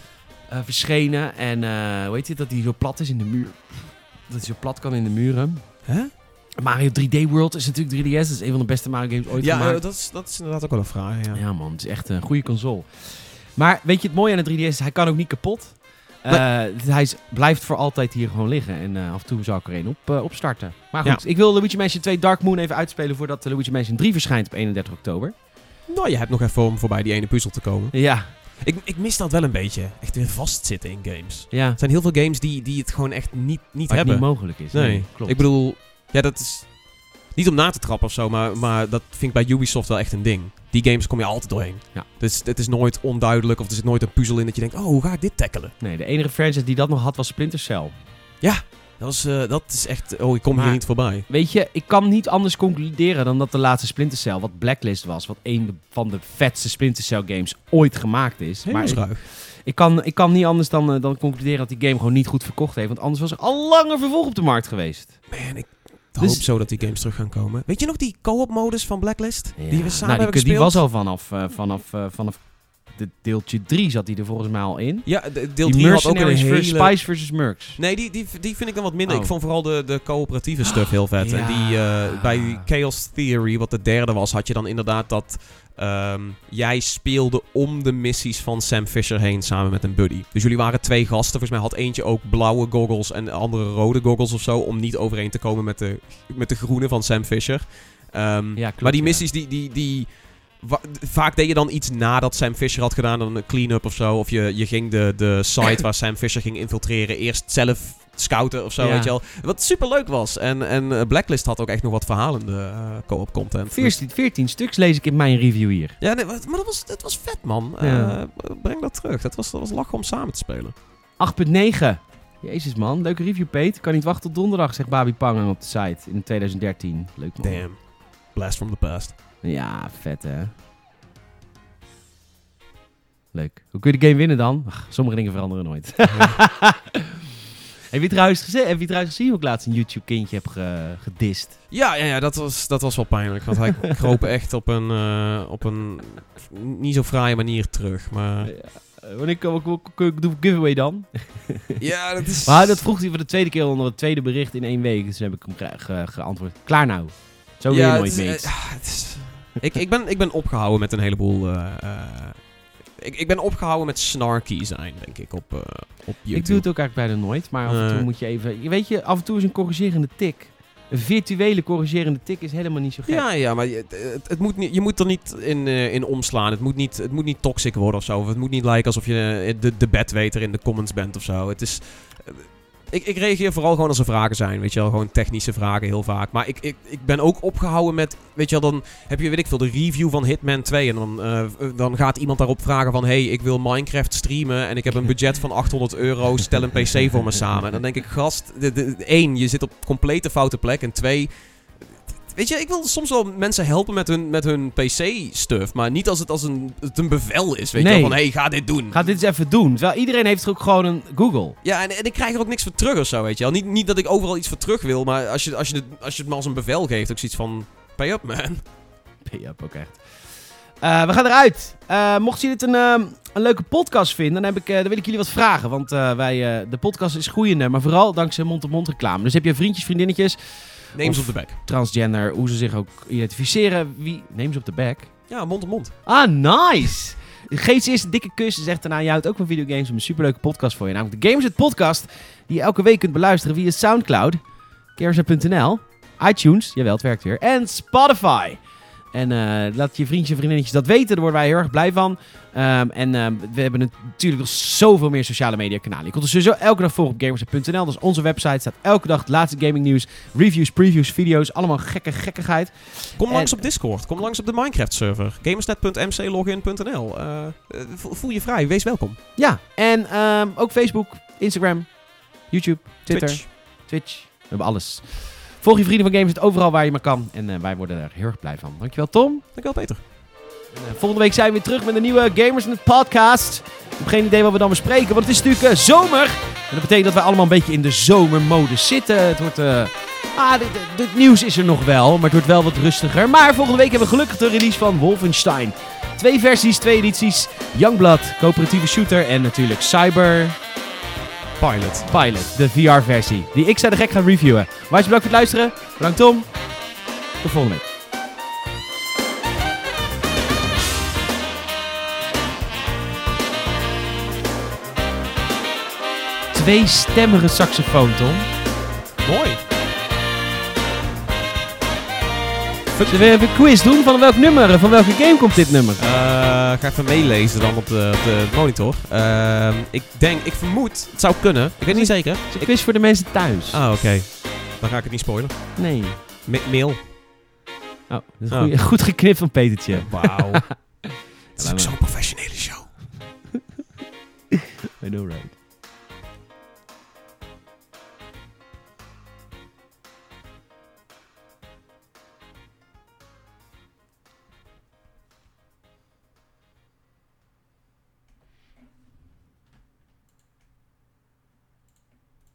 Uh, verschenen. En uh, hoe heet het? Dat die zo plat is in de muur. Dat hij zo plat kan in de muren. Huh? Mario drie D World is natuurlijk drie D S. Dat is een van de beste Mario games ooit ja, gemaakt. Ja, dat is, dat is inderdaad ook wel een vraag. Ja. ja man, het is echt een goede console. Maar weet je, het mooie aan de drie D S is, hij kan ook niet kapot. Uh, hij is, blijft voor altijd hier gewoon liggen. En uh, af en toe zou ik er een op, uh, opstarten. Maar goed, ja. ik wil Luigi Mansion twee Dark Moon even uitspelen voordat Luigi Mansion drie verschijnt op eenendertig oktober. Nou, je hebt nog even om voorbij die ene puzzel te komen. Ja. Ik, ik mis dat wel een beetje. Echt weer vastzitten in games. Ja. Er zijn heel veel games die, die het gewoon echt niet, niet hebben. Niet mogelijk is. Nee, nee, klopt. Ik bedoel... Ja, dat is niet om na te trappen of zo, maar, maar dat vind ik bij Ubisoft wel echt een ding. Die games kom je altijd doorheen. Ja. Dus het is nooit onduidelijk of er zit nooit een puzzel in dat je denkt, oh, hoe ga ik dit tackelen? Nee, de enige franchise die dat nog had was Splinter Cell. Ja, dat, was, uh, dat is echt, oh, ik kom maar, hier niet voorbij. Weet je, ik kan niet anders concluderen dan dat de laatste Splinter Cell, wat Blacklist was, wat een van de vetste Splinter Cell games ooit gemaakt is. Heel maar ruig. Ik kan, ik kan niet anders dan, uh, dan concluderen dat die game gewoon niet goed verkocht heeft, want anders was er al langer vervolg op de markt geweest. Man, ik... Ik hoop dus, zo dat die games terug gaan komen. Weet je nog die co-op modus van Blacklist? Ja. Die we samen nou, die, hebben gespeeld? Die was al vanaf, uh, vanaf, uh, vanaf de deeltje drie zat die er volgens mij al in. Ja, de, deel drie had ook een hele... Spice versus Mercs. Nee, die, die, die vind ik dan wat minder. Oh. Ik vond vooral de, de coöperatieve stuff oh, heel vet. Ja. En die, uh, bij Chaos Theory, wat de derde was, had je dan inderdaad dat... Um, jij speelde om de missies van Sam Fisher heen samen met een buddy. Dus jullie waren twee gasten. Volgens mij had eentje ook blauwe goggles en de andere rode goggles of zo. Om niet overeen te komen met de, met de groene van Sam Fisher. Um, ja, klopt, maar die missies, ja. die... die, die wa- vaak deed je dan iets nadat Sam Fisher had gedaan. Dan een clean-up of zo. Of je, je ging de, de site waar Sam Fisher ging infiltreren eerst zelf scouten of zo, ja. weet je wel. Wat superleuk was. En, en Blacklist had ook echt nog wat verhalende uh, co-op content. veertien, veertien stuks lees ik in mijn review hier. Ja, nee, maar dat was, dat was vet, man. Ja. Uh, breng dat terug. Dat was, dat was lachen om samen te spelen. acht komma negen. Jezus man, leuke review, Pete. Kan niet wachten tot donderdag, zegt Babi Pangang op de site in twintig dertien. Leuk man. Damn. Blast from the past. Ja, vet hè. Leuk. Hoe kun je de game winnen dan? Ach, sommige dingen veranderen nooit. Ja. Heb je trouwens gezien, heb je trouwens gezien hoe ik laatst een YouTube kindje heb ge- gedist? Ja, ja, ja dat, was, dat was wel pijnlijk. Want hij kroop echt op een, uh, op een niet zo fraaie manier terug. Maar... Ja. Wanneer doe ik giveaway dan? Ja, dat is... Maar dat vroeg hij voor de tweede keer onder het tweede bericht in één week. Dus heb ik hem ge- ge- geantwoord. Klaar nou. Zo wil ja, je nooit mee. Uh, is... ik, ik, ben, ik ben opgehouden met een heleboel... Uh, uh, ik, ik ben opgehouden met snarky zijn, denk ik, op, uh, op YouTube. Ik doe het ook eigenlijk bijna nooit. Maar af en toe uh. moet je even... Weet je, af en toe is een corrigerende tik... Een virtuele corrigerende tik is helemaal niet zo gek. Ja, ja, maar je, het, het moet niet, je moet er niet in, uh, in omslaan. Het moet niet, het moet niet toxic worden of zo. Of het moet niet lijken alsof je de, de bedweter in de comments bent of zo. Het is, uh, ik, ik reageer vooral gewoon als er vragen zijn. Weet je wel, gewoon technische vragen heel vaak. Maar ik, ik, ik ben ook opgehouden met... Weet je wel, dan heb je, weet ik veel, de review van Hitman twee. En dan, uh, dan gaat iemand daarop vragen van... Hey, ik wil Minecraft streamen en ik heb een budget van achthonderd euro. Stel een P C voor me samen. En dan denk ik, gast... De, de, één, je zit op complete foute plek. En twee... Weet je, ik wil soms wel mensen helpen met hun, met hun P C-stuff. Maar niet als het als een, het een bevel is. Weet nee. je wel, van hé, hey, ga dit doen. Ga dit eens even doen. Terwijl iedereen heeft er ook gewoon een Google. Ja, en, en ik krijg er ook niks voor terug of zo, weet je wel. Niet, niet dat ik overal iets voor terug wil, maar als je, als je, als je het me als een bevel geeft, ook zoiets van... Pay up, man. Pay up, ook echt. Uh, we gaan eruit. Uh, mocht je dit een, uh, een leuke podcast vinden, dan, heb ik, uh, dan wil ik jullie wat vragen. Want uh, wij, uh, de podcast is groeiende, maar vooral dankzij mond-op-mond reclame. Dus heb je vriendjes, vriendinnetjes... Neem ze op de bek. Transgender, hoe ze zich ook identificeren. Wie... Neem ze op de bek. Ja, mond op mond. Ah, nice. Geef ze eerst een dikke kus en zegt daarna... Je houdt ook van videogames, we een superleuke podcast voor je. Namelijk de Gamers Het Podcast. Die je elke week kunt beluisteren via Soundcloud. gamers het punt n l, iTunes. Jawel, het werkt weer. En Spotify. En uh, laat je vriendjes en vriendinnetjes dat weten. Daar worden wij heel erg blij van. Um, en uh, we hebben natuurlijk nog zoveel meer sociale media kanalen. Je kunt ons sowieso elke dag volgen op gamers punt n l. Dat is onze website. Staat elke dag het laatste gaming nieuws. Reviews, previews, video's. Allemaal gekke gekkigheid. Kom en... langs op Discord. Kom langs op de Minecraft server. gamersnet punt m c login punt n l. Uh, voel je vrij. Wees welkom. Ja. En um, ook Facebook, Instagram, YouTube, Twitter, Twitch. Twitch. We hebben alles. Volg je vrienden van Gamersnet overal waar je maar kan. En uh, wij worden er heel erg blij van. Dankjewel Tom. Dankjewel Peter. En, uh, volgende week zijn we weer terug met een nieuwe Gamersnet podcast. Ik heb geen idee wat we dan bespreken. Want het is natuurlijk uh, zomer. En dat betekent dat wij allemaal een beetje in de zomermode zitten. Het wordt... Uh, ah, dit, dit, dit nieuws is er nog wel. Maar het wordt wel wat rustiger. Maar volgende week hebben we gelukkig de release van Wolfenstein. Twee versies, twee edities. Youngblood, coöperatieve shooter. En natuurlijk Cyber... Pilot. Pilot, de V R-versie. Die ik zou de gek gaan reviewen. Maar bedankt voor het luisteren. Bedankt Tom. Tot volgende week. Tweestemmige saxofoon, Tom. Mooi. Zullen we even een quiz doen? Van welk nummer? Van welke game komt dit nummer? Uh... Ik ga even meelezen dan op de, op de monitor. Uh, ik denk, ik vermoed, het zou kunnen. Ik weet het niet zeker. Het is een quiz voor de mensen thuis. Ah, oké. Okay. Dan ga ik het niet spoilen. Nee. M- mail. Oh, dat is oh. Goed, goed geknipt van Petertje. Wauw. Het is ook zo'n professionele show. I know right.